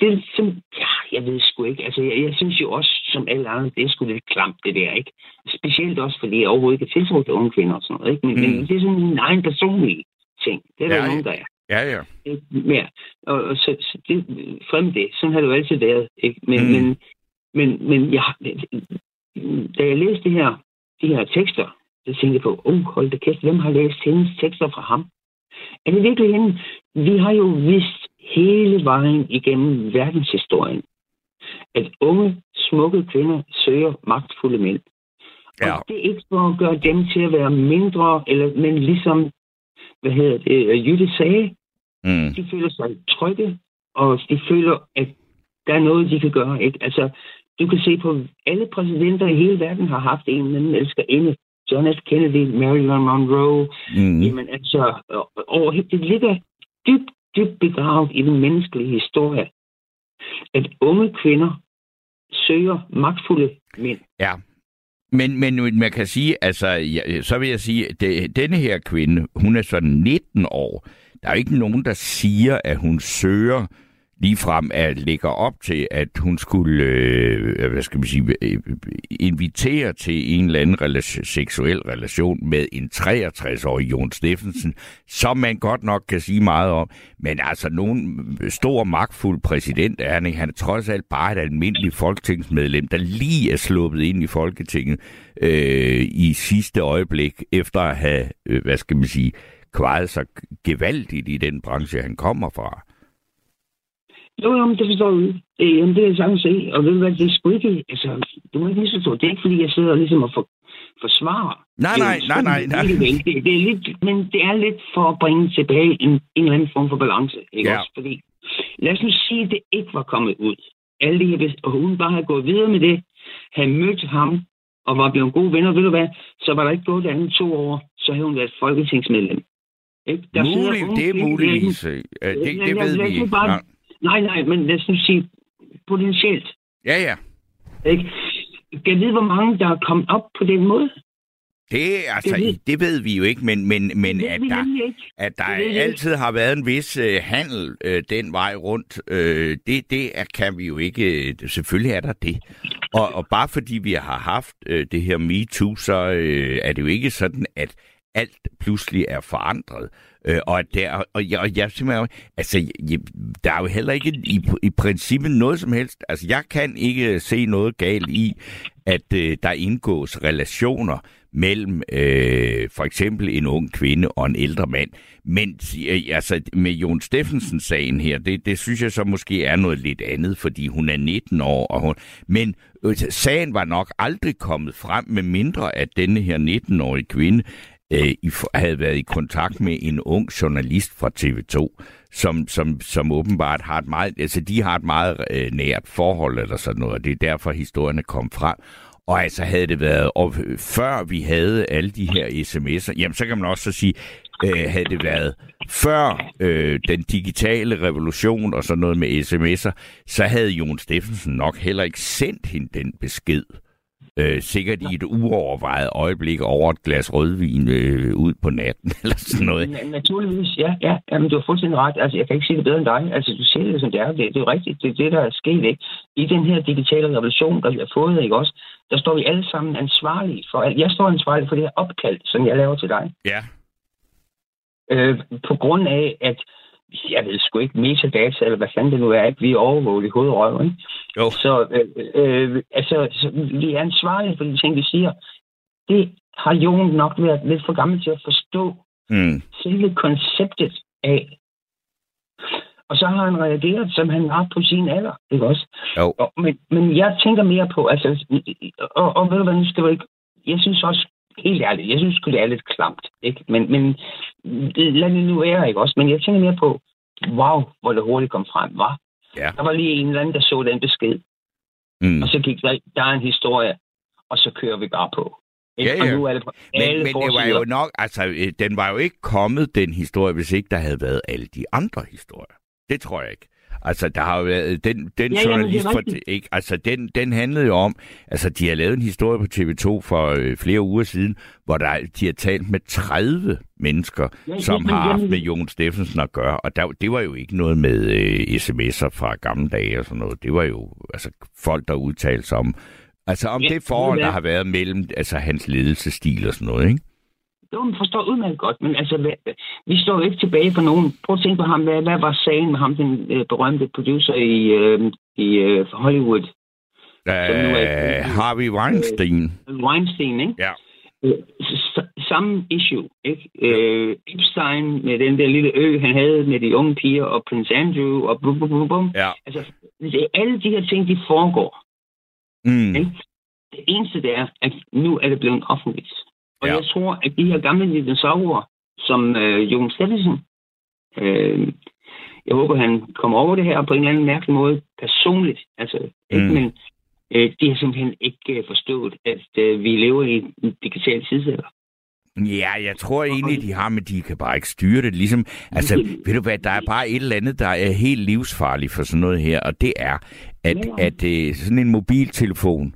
det, som, ja, jeg ved sgu ikke. Altså, jeg, jeg synes jo også, som alle andre, det er sgu lidt klamt, det der, ikke? Specielt også, fordi jeg overhovedet ikke er tiltrugt af unge kvinder og sådan noget, ikke? Men, mm. men det er sådan en egen personlig ting. Det er ja, der nogen, der er. Ja, ja. Ja, og, og så, så det, frem det. Sådan har det jo altid været, ikke? Men, mm. men, men, men ja, da jeg læste det her, de her tekster, så tænkte jeg på, oh, hold da kæft, hvem har læst hendes tekster fra ham? Er det virkelig hende? Vi har jo vidst hele vejen igennem verdenshistorien, at unge, smukke kvinder søger magtfulde mænd. Ja. Og det er ikke for at gøre dem til at være mindre, eller, men ligesom, hvad hedder det, Jytte sagde, mm. de føler sig trygge, og de føler, at der er noget, de kan gøre. Ikke? Altså, du kan se på, alle præsidenter i hele verden har haft en, men elsker inde. John F. Kennedy, Marilyn Monroe, mm. jamen altså, over, det ligger dybt, dybt begravet i den menneskelige historie, at unge kvinder søger magtfulde mænd. Ja, men, men man kan sige, altså, ja, så vil jeg sige, at det, denne her kvinde, hun er så nitten år. Der er ikke nogen, der siger, at hun søger ligefrem, at lægger op til, at hun skulle, øh, hvad skal man sige, øh, invitere til en eller anden relation, seksuel relation med en treogtres-årig Jon Stephensen, som man godt nok kan sige meget om. Men altså, nogen stor, magtfuld præsident er han ikke. Han er trods alt bare et almindeligt folketingsmedlem, der lige er sluppet ind i Folketinget øh, i sidste øjeblik, efter at have, øh, hvad skal man sige, kvaret sig gevaldigt i den branche, han kommer fra. Jo, jamen, det forstår du. Øh, jamen, det er jeg sagtens se. Og ved du hvad, det er sgu ikke... Altså, du må ikke misforstå. Det er ikke, fordi jeg sidder ligesom og for, forsvarer. Nej, nej, nej, nej, nej. Det, det er lidt, men det er lidt for at bringe tilbage en, en eller anden form for balance. Ikke ja. Også? Fordi, lad os nu sige, at det ikke var kommet ud. Alle de her... Og hun bare havde gået videre med det, havde mødt ham, og var blevet gode venner, ved du hvad, så var der ikke gået det andet to år, så havde hun været folketingsmedlem. Ikke? Der muligt, hun, det er muligvis. Det, det, det ved vi ikke. Nej, nej, men lad os nu sige potentielt. Ja, ja. Ikke? Jeg ved, hvor mange, der er kommet op på den måde. Det, altså, det, ved. det ved vi jo ikke, men, men, men at, der, ikke. at der altid ikke. har været en vis uh, handel uh, den vej rundt, uh, det, det er, kan vi jo ikke... Uh, selvfølgelig er der det. Og, og bare fordi vi har haft uh, det her MeToo, så uh, er det jo ikke sådan, at alt pludselig er forandret. Øh, og, der, og, og, jeg, og jeg simpelthen, altså, jeg, der er jo heller ikke i, i princippet noget som helst. Altså, jeg kan ikke se noget galt i, at øh, der indgås relationer mellem øh, for eksempel en ung kvinde og en ældre mand. Men øh, altså, med Jon Stephensens sagen her, det, det synes jeg så måske er noget lidt andet, fordi hun er nitten år. Og hun, men øh, sagen var nok aldrig kommet frem, med mindre at denne her nitten-årige kvinde øh, havde været i kontakt med en ung journalist fra T V to, som, som, som åbenbart har et meget, altså, de har et meget øh, nært forhold eller sådan noget, og det er derfor historierne kom frem. Og altså havde det været, og før vi havde alle de her sms'er, jamen så kan man også så sige, øh, havde det været før øh, den digitale revolution og sådan noget med sms'er, så havde Jon Stephensen nok heller ikke sendt hende den besked. Øh, sikkert i et uovervejet øjeblik over et glas rødvin øh, ud på natten, eller sådan noget. Ja, naturligvis, ja. ja. Jamen, du har fuldstændig ret. Altså, jeg kan ikke sige det bedre end dig. Altså, du siger det, som det er. Det, det er jo rigtigt. Det er det, der er sket, ikke? I den her digitale revolution, der vi har fået, ikke også? Der står vi alle sammen ansvarlige for... Jeg står ansvarlig for det her opkald, som jeg laver til dig. Ja. Øh, på grund af, at... Jeg ved sgu ikke, metadata, eller hvad fanden det nu er, at vi er overvåget i hovedrøven, ikke? Jo. Så, øh, øh, altså, så vi er ansvarlige for de ting, vi siger. Det har Jon nok været lidt for gammel til at forstå mm. selve konceptet af. Og så har han reageret, som han har på sin alder, ikke også? Jo. Og, men, men jeg tænker mere på, altså, og, og ved du hvad, nu skal du ikke, jeg synes også, helt ærligt, jeg synes det er lidt klamt, ikke? Men, men lad det nu ære, ikke også? Men jeg tænker mere på, wow, hvor det hurtigt kom frem, var. Ja. Der var lige en eller anden, der så den besked. Mm. Og så gik der, der er en historie, og så kører vi bare på. Ja, ja. Og nu er det på alle men, men det var jo nok, altså, den var jo ikke kommet, den historie, hvis ikke der havde været alle de andre historier. Det tror jeg ikke. Altså, der har jo været... Den, den ja, journalist... For, ikke, altså, den, den handlede jo om... Altså, de har lavet en historie på T V to for øh, flere uger siden, hvor der, de har talt med tredive mennesker, ja, som har haft med Jon Stephensen at gøre. Og der, det var jo ikke noget med øh, sms'er fra gamle dage og sådan noget. Det var jo altså, folk, der udtalte sig om... Altså, om ja, det forhold, der har været mellem altså, hans ledelsesstil og sådan noget, ikke? Jo, man forstår udmærket godt, men altså, hvad, vi står jo ikke tilbage for nogen. Prøv at tænke på ham. Hvad, hvad var sagen med ham, den øh, berømte producer i, øh, i øh, Hollywood? Øh, Harvey Weinstein. Øh, Weinstein, ikke? Ja. Øh, s- samme issue, ikke? Øh, Epstein med den der lille ø, han havde med de unge piger, og Prince Andrew, og bum, bum, bum, bum. Ja. Altså, alle de her ting, de foregår. Mm. Ikke? Det eneste, det er, at nu er det blevet offentligt. Og ja. Jeg tror, at de her gamle dinosaurer, som øh, Jon Stephensen, øh, jeg håber, han kommer over det her på en eller anden mærkelig måde personligt. Altså, mm. ikke, men øh, de har simpelthen ikke øh, forstået, at øh, vi lever i en digital tidsalder. Ja, jeg tror egentlig, de har, men de kan bare ikke styre det. Ligesom, altså, ved du hvad, der er bare et eller andet, der er helt livsfarligt for sådan noget her, og det er, at, ja. at, at øh, sådan en mobiltelefon...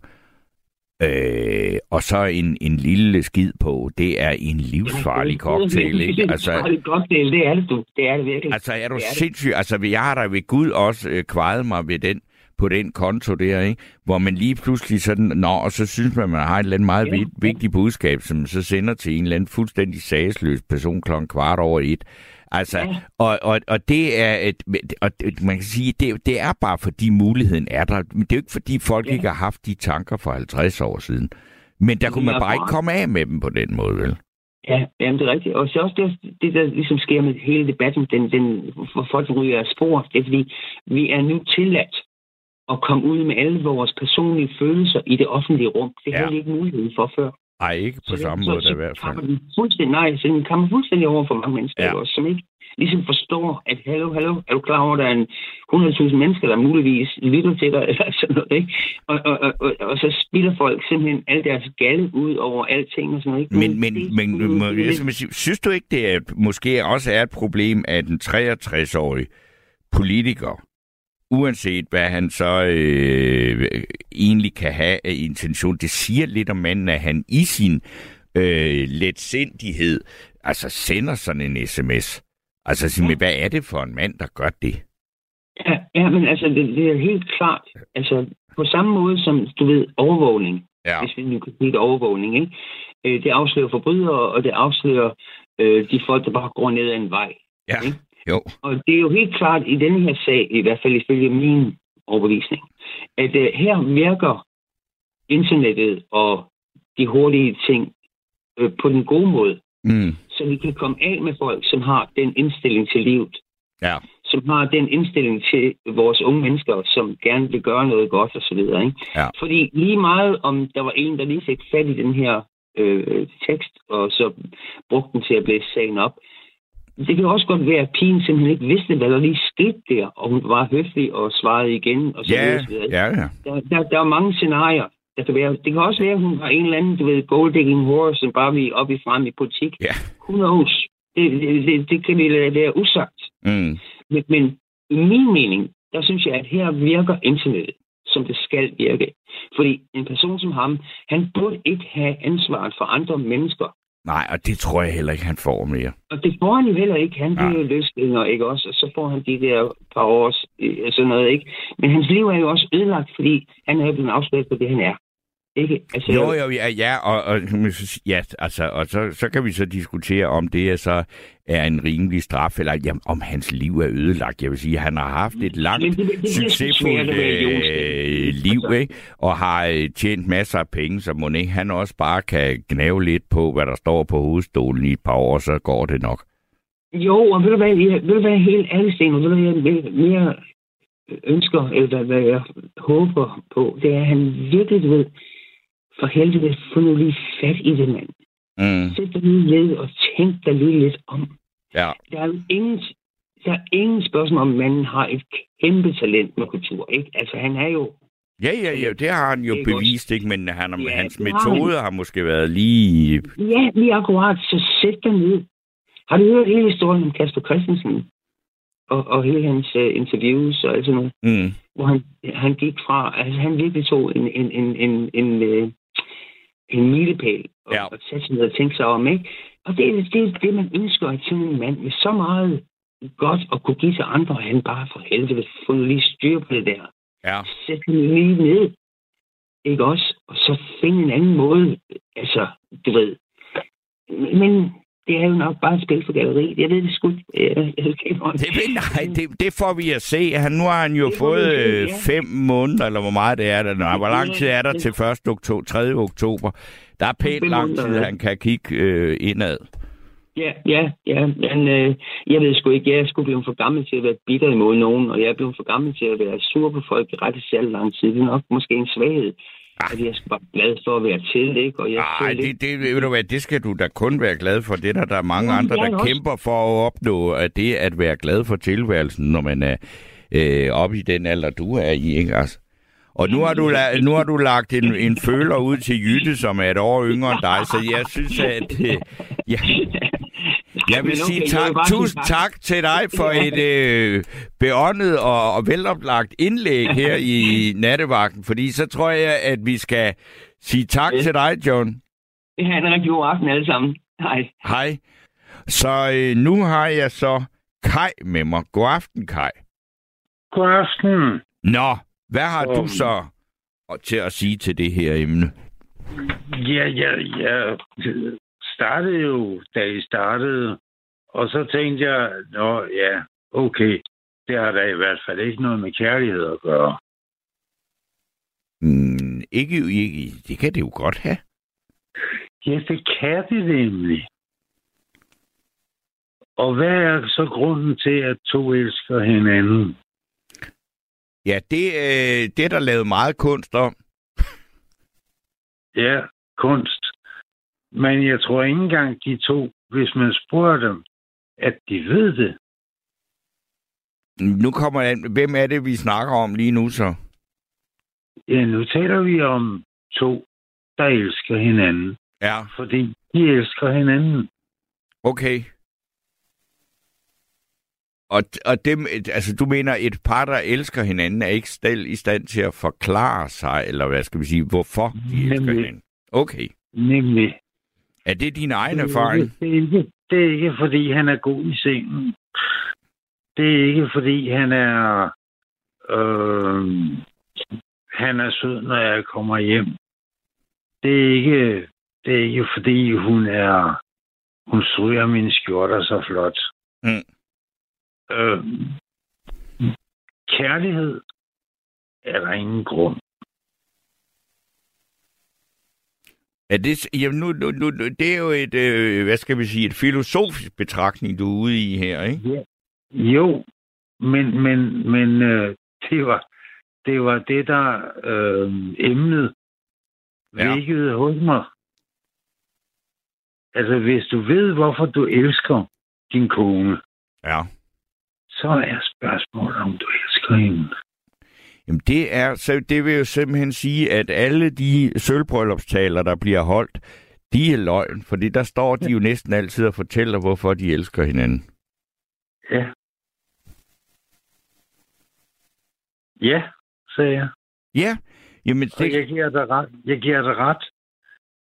Øh, og så en, en lille skid på, det er en livsfarlig cocktail, ikke? Altså, det er det, du. Det er det virkelig. Altså, er du sindssyg? Altså, jeg har da ved Gud også øh, kvaret mig ved den, på den konto der, ikke? Hvor man lige pludselig sådan, nå, og så synes man, man har et eller andet meget ja. vigtigt budskab, som man så sender til en eller anden fuldstændig sagsløs person klokken kvart over et. Altså, ja. og, og, og det er, et, og man kan sige, det, det er bare fordi muligheden er der. Men det er jo ikke fordi folk ja. ikke har haft de tanker for halvtreds år siden. Men der kunne man bare ikke komme af med dem på den måde, vel? Ja, jamen, det er rigtigt. Og så også det, det der ligesom sker med hele debatten, den, den, hvor folk ryger af spor, det er fordi, vi er nu tilladt at komme ud med alle vores personlige følelser i det offentlige rum. Det havde ja. ikke mulighed for før. Nej, ikke på så, samme så, måde, så, i hvert fald. Den fuldstændig, nej, så den kommer fuldstændig over for mange mennesker, ja. også, som ikke ligesom forstår, at hallo, hallo, er du klar over, at der er en hundrede tusind mennesker, der muligvis lytter til dig, eller sådan noget, ikke? Og, og, og, og, og så spilder folk simpelthen al deres galle ud over alting, og sådan noget, ikke? Men, men, det, men det, må, det, synes du ikke, det er, måske også er et problem, at en treogtres-årig politiker, uanset hvad han så øh, egentlig kan have af intention, det siger lidt om manden, at han i sin øh, letsindighed altså sender sådan en sms. Altså sig mig, hvad er det for en mand, der gør det? Ja, ja men altså, det, det er helt klart. Altså, på samme måde som, du ved, overvågning ja. Hvis vi nu kan sige det, overvågning, ikke? Øh, det afslører forbrydere, og det afslører øh, de folk, der bare går ned ad en vej. Ja, ikke? Jo. Og det er jo helt klart i denne her sag, i hvert fald ifølge min overbevisning, at øh, her virker internettet og de hurtige ting øh, på den gode måde, mm. så vi kan komme af med folk, som har den indstilling til livet. Ja. Som har den indstilling til vores unge mennesker, som gerne vil gøre noget godt og så videre, ikke? Ja. Fordi lige meget om der var en, der lige fik fat i den her øh, tekst, og så brugte den til at blæse sagen op. Det kan også godt være, at pigen simpelthen ikke vidste, hvad der lige skete der, og hun var høflig og svarede igen og så yeah. videre. Så videre. Yeah, yeah. Der, der, der er mange scenarier. Der kan være. Det kan også være, at hun var en eller anden, du ved, gold-digging whore, som bare ville op i frem i politik. Yeah. Who knows? Det, det, det, det kan vi lade være usagt. Mm. Men, men i min mening, der synes jeg, at her virker internettet, som det skal virke. Fordi en person som ham, han burde ikke have ansvaret for andre mennesker. Nej, og det tror jeg heller ikke, han får mere. Og det får han jo heller ikke. Han bliver jo løsgænger, ikke også? Og så får han de der par års øh, sådan noget, ikke? Men hans liv er jo også ødelagt, fordi han er jo blevet afsløret på det, han er. Ikke? Altså, jo, jo, ja, ja, og, og, ja, altså, og så, så kan vi så diskutere, om det så er en rimelig straf, eller jamen, om hans liv er ødelagt. Jeg vil sige, han har haft et langt, det, det succesfuldt øh, liv, altså. Ikke? Og har tjent masser af penge, så må ikke han også bare kan gnave lidt på, hvad der står på hovedstolen i et par år, så går det nok. Jo, og vil du være helt ærlig, Sten, og vil du være mere ønsker, eller hvad jeg håber på, det er, at han virkelig ved, for helvede, få nu lige fat i det, mand. Mm. Sæt dig lige ned og tænk dig lige lidt om. Ja. Der er ingen, der er ingen spørgsmål om, manden har et kæmpe talent med kultur, ikke? Altså, han er jo... Ja, ja, ja, det har han jo ikke bevist, ikke? Men han, ja, hans metoder han... har måske været lige... Ja, lige akkurat. Så sæt dig ned. Har du hørt hele historien om Kasper Christensen? Og, og hele hans uh, interviews og alt sådan noget? Mm. Hvor han, han gik fra... Altså, han virkelig tog en... en, en, en, en, en en milepæl, og, ja. og tage sig ned og tænke sig om, ikke? Og det er det, det, man ønsker at tænke en mand med så meget godt at kunne give til andre, og han bare for helvede få lige styr på det der. Ja. Sæt den lige ned, ikke også? Og så finde en anden måde, altså, du ved. Men det er jo nok bare et spil for galleriet. Jeg ved det sgu. Jeg, jeg det ved, nej, det, det får vi at se. Han, nu har han jo det fået se, ja. fem måneder, eller hvor meget det er der nu. Hvor lang tid er der til første oktober, tredje oktober? Der er pænt lang tid, han kan kigge øh, indad. Ja, ja, ja. Men, øh, jeg ved sgu ikke. Jeg er sgu blevet for gammel til at være bitter imod nogen, og jeg er blevet for gammel til at være sur på folk i ret særlig lang tid. Det er nok måske en svaghed. Fordi jeg skal bare glad for at være til, ikke? Og jeg Ej, det, det, ved du hvad, det skal du da kun være glad for. Det der, der er mange ja, andre, der også kæmper for at opnå at det at være glad for tilværelsen, når man er øh, oppe i den alder, du er i, ikke? Altså. Og nu har du, la- nu har du lagt en, en føler ud til Jytte, som er et år yngre end dig, så jeg synes, at... Øh, jeg, jeg vil okay, sige tak, jeg tusind tak til dig for et øh, beåndet og, og veloplagt indlæg her i Nattevagten, fordi så tror jeg, at vi skal sige tak til dig, Jon. Vi har en rigtig god aften alle sammen. Hej. Hej. Så øh, nu har jeg så Kai med mig. God aften, Kai. God aften. Nå. Hvad har um, du så til at sige til det her emne? Ja, ja, jeg startede jo, da I startede, og så tænkte jeg, nå ja, okay, det har da i hvert fald ikke noget med kærlighed at gøre. Mm, ikke, ikke, det kan det jo godt have. Ja, det kan det nemlig. Og hvad er så grunden til, at to elsker hinanden? Ja, det, øh, det er der lavet meget kunst om. Ja, kunst. Men jeg tror ikke engang de to, hvis man spørger dem, at de ved det. Nu kommer den. Hvem er det, vi snakker om lige nu så? Ja, nu taler vi om to, der elsker hinanden. Ja. Fordi de elsker hinanden. Okay. Og, og dem, altså, du mener, et par, der elsker hinanden, er ikke selv i stand til at forklare sig, eller hvad skal vi sige, hvorfor de Nemlig. elsker hinanden? Okay. Nemlig. Er det din egen det er erfaring? Ikke, det, er ikke, det er ikke, fordi han er god i sengen. Det er ikke, fordi han er... Øh, han er sød, når jeg kommer hjem. det er ikke, det er ikke fordi hun er, hun stryger mine skjorter så flot. Mm. Øh, kærlighed er der ingen grund. Ja, det, jamen nu, nu, nu, det er jo et, øh, hvad skal vi sige, et filosofisk betragtning, du er ude i her, ikke? Ja. Jo, men, men, men øh, det, var, det var det, der øh, emnet vækkede ja. hos mig. Altså, hvis du ved, hvorfor du elsker din kone, ja. så er spørgsmålet, om du elsker hende. Jamen det er, så det vil jo simpelthen sige, at alle de sølvbryllupstaler, der bliver holdt, de er løgn, fordi der står de jo næsten altid og fortæller, hvorfor de elsker hinanden. Ja. Ja, sagde jeg. Ja. Jamen, det... og jeg giver dig ret. Jeg giver dig ret,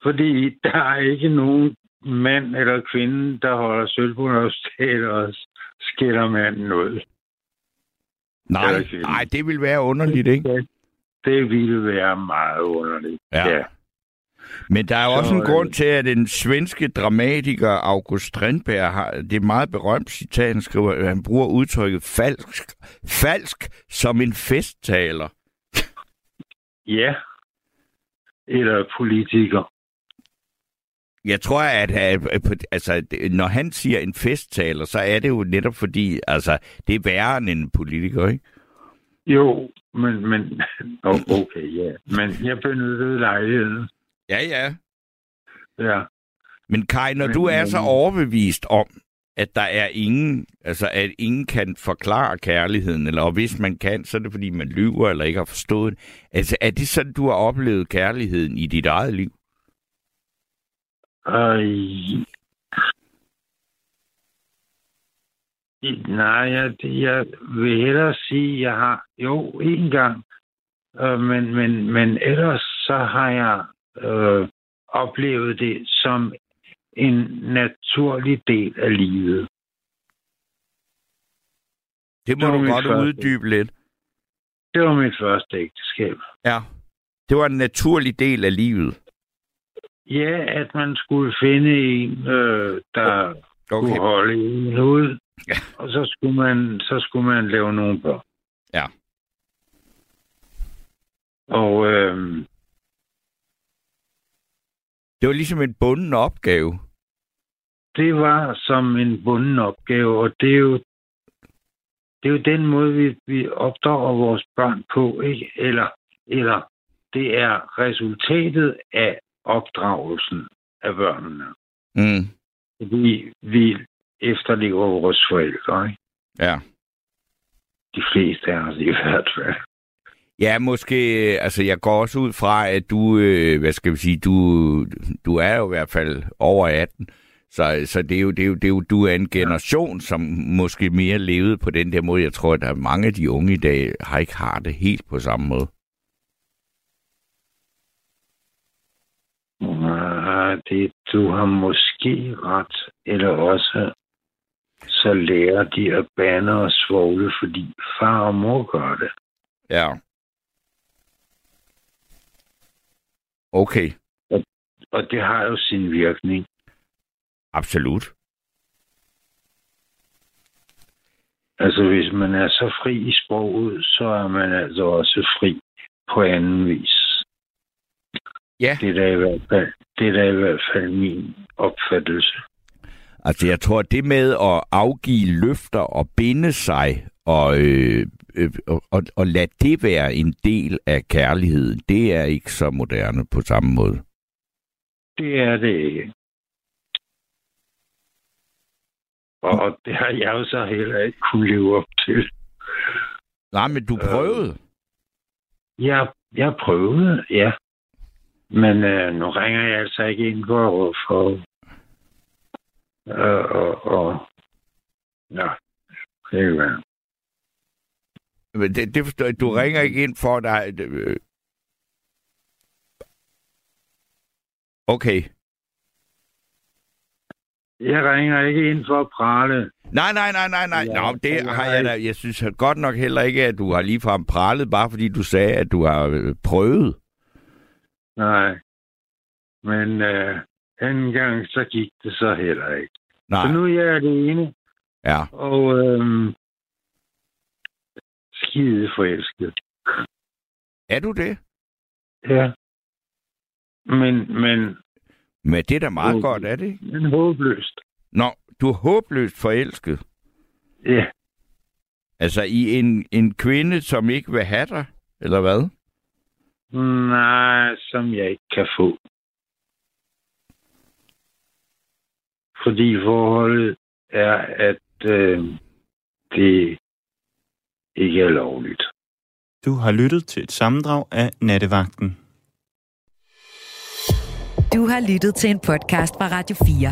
fordi der er ikke nogen mand eller kvinde, der holder sølvbryllupstaler og skiller manden ud. Nej, nej, det ville være underligt, ikke? Det ville være meget underligt, ja. ja. Men der er jo så, også en grund til, at den svenske dramatiker August Strindberg har, det er meget berømt citat, han skriver, at han bruger udtrykket falsk, falsk som en festtaler. Ja, eller politiker. Jeg tror, at, at altså, når han siger en festtaler, så er det jo netop fordi, altså, det er værre end en politiker, ikke? Jo, men, men okay, ja. Men jeg benyttede lejligheden. Ja, ja. Ja. Men Kai, når men, du er men... så overbevist om, at der er ingen, altså at ingen kan forklare kærligheden, eller og hvis man kan, så er det fordi, man lyver eller ikke har forstået det. Altså, er det sådan, du har oplevet kærligheden i dit eget liv? Øh... Nej, jeg, jeg vil hellere sige, at jeg har... Jo, én gang. Øh, men, men, men ellers så har jeg øh, oplevet det som en naturlig del af livet. Det må det du godt uddybe lidt. Det var mit første ægteskab. Ja, det var en naturlig del af livet. Ja, at man skulle finde en, øh, der okay. kunne holde en ud, ja. og så skulle man så skulle man lave nogle børn. Ja. Og øh, det var ligesom en bunden opgave. Det var som en bunden opgave, og det er jo det er jo den måde vi, vi opdrager vores børn på, ikke? Eller eller det er resultatet af opdragelsen af børnene. Mm. Fordi vi efterlever vores forældre, ikke? Ja. De fleste af os i hvert fald. Ja, måske... Altså, jeg går også ud fra, at du... Øh, hvad skal vi sige? Du, du er jo i hvert fald over atten. Så, så det er jo, det er jo, det er jo, du er en generation, som måske mere levede på den der måde. Jeg tror, at der er mange af de unge i dag, har ikke har det helt på samme måde. Det, du har måske ret, eller også så lærer de at bande og svogle, fordi far og mor gør det. Ja. Okay. Og, og det har jo sin virkning. Absolut. Altså, hvis man er så fri i sproget, så er man altså også fri på anden vis. Ja. Det er da i hvert fald. Det er da i hvert fald min opfattelse. Altså, jeg tror, det med at afgive løfter og binde sig og, øh, øh, og, og lade det være en del af kærligheden, det er ikke så moderne på samme måde. Det er det ikke. Og det har jeg jo så heller ikke kunne leve op til. Nej, men du prøvede. Øh, jeg, jeg prøvede, ja. Men øh, nu ringer jeg altså ikke ind for... for øh, og, og... Nå, det er jo værd. Men det, det forstår jeg. Du ringer ikke ind for dig... Okay. Jeg ringer ikke ind for at prale. Nej, nej, nej, nej, nej. Ja, Nå, det har jeg da... Jeg synes godt nok heller ikke, at du har ligefrem pralet, bare fordi du sagde, at du har prøvet. Nej. Men øh, anden gang, så gik det så heller ikke. Nej. Så nu er jeg alene. Ja. Og øh, skide forelsket. Er du det? Ja. Men, men... Men det er da meget håbløst. Godt, er det ikke? Men håbløst. Nå, du er håbløst forelsket? Ja. Altså i en, en kvinde, som ikke vil have dig, eller hvad? Nej, som jeg ikke kan få. Fordi forholdet er, at øh, det ikke er lovligt. Du har lyttet til et sammendrag af Nattevagten. Du har lyttet til en podcast fra Radio fire.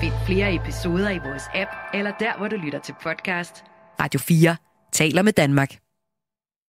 Find flere episoder i vores app, eller der, hvor du lytter til podcast. Radio fire taler med Danmark.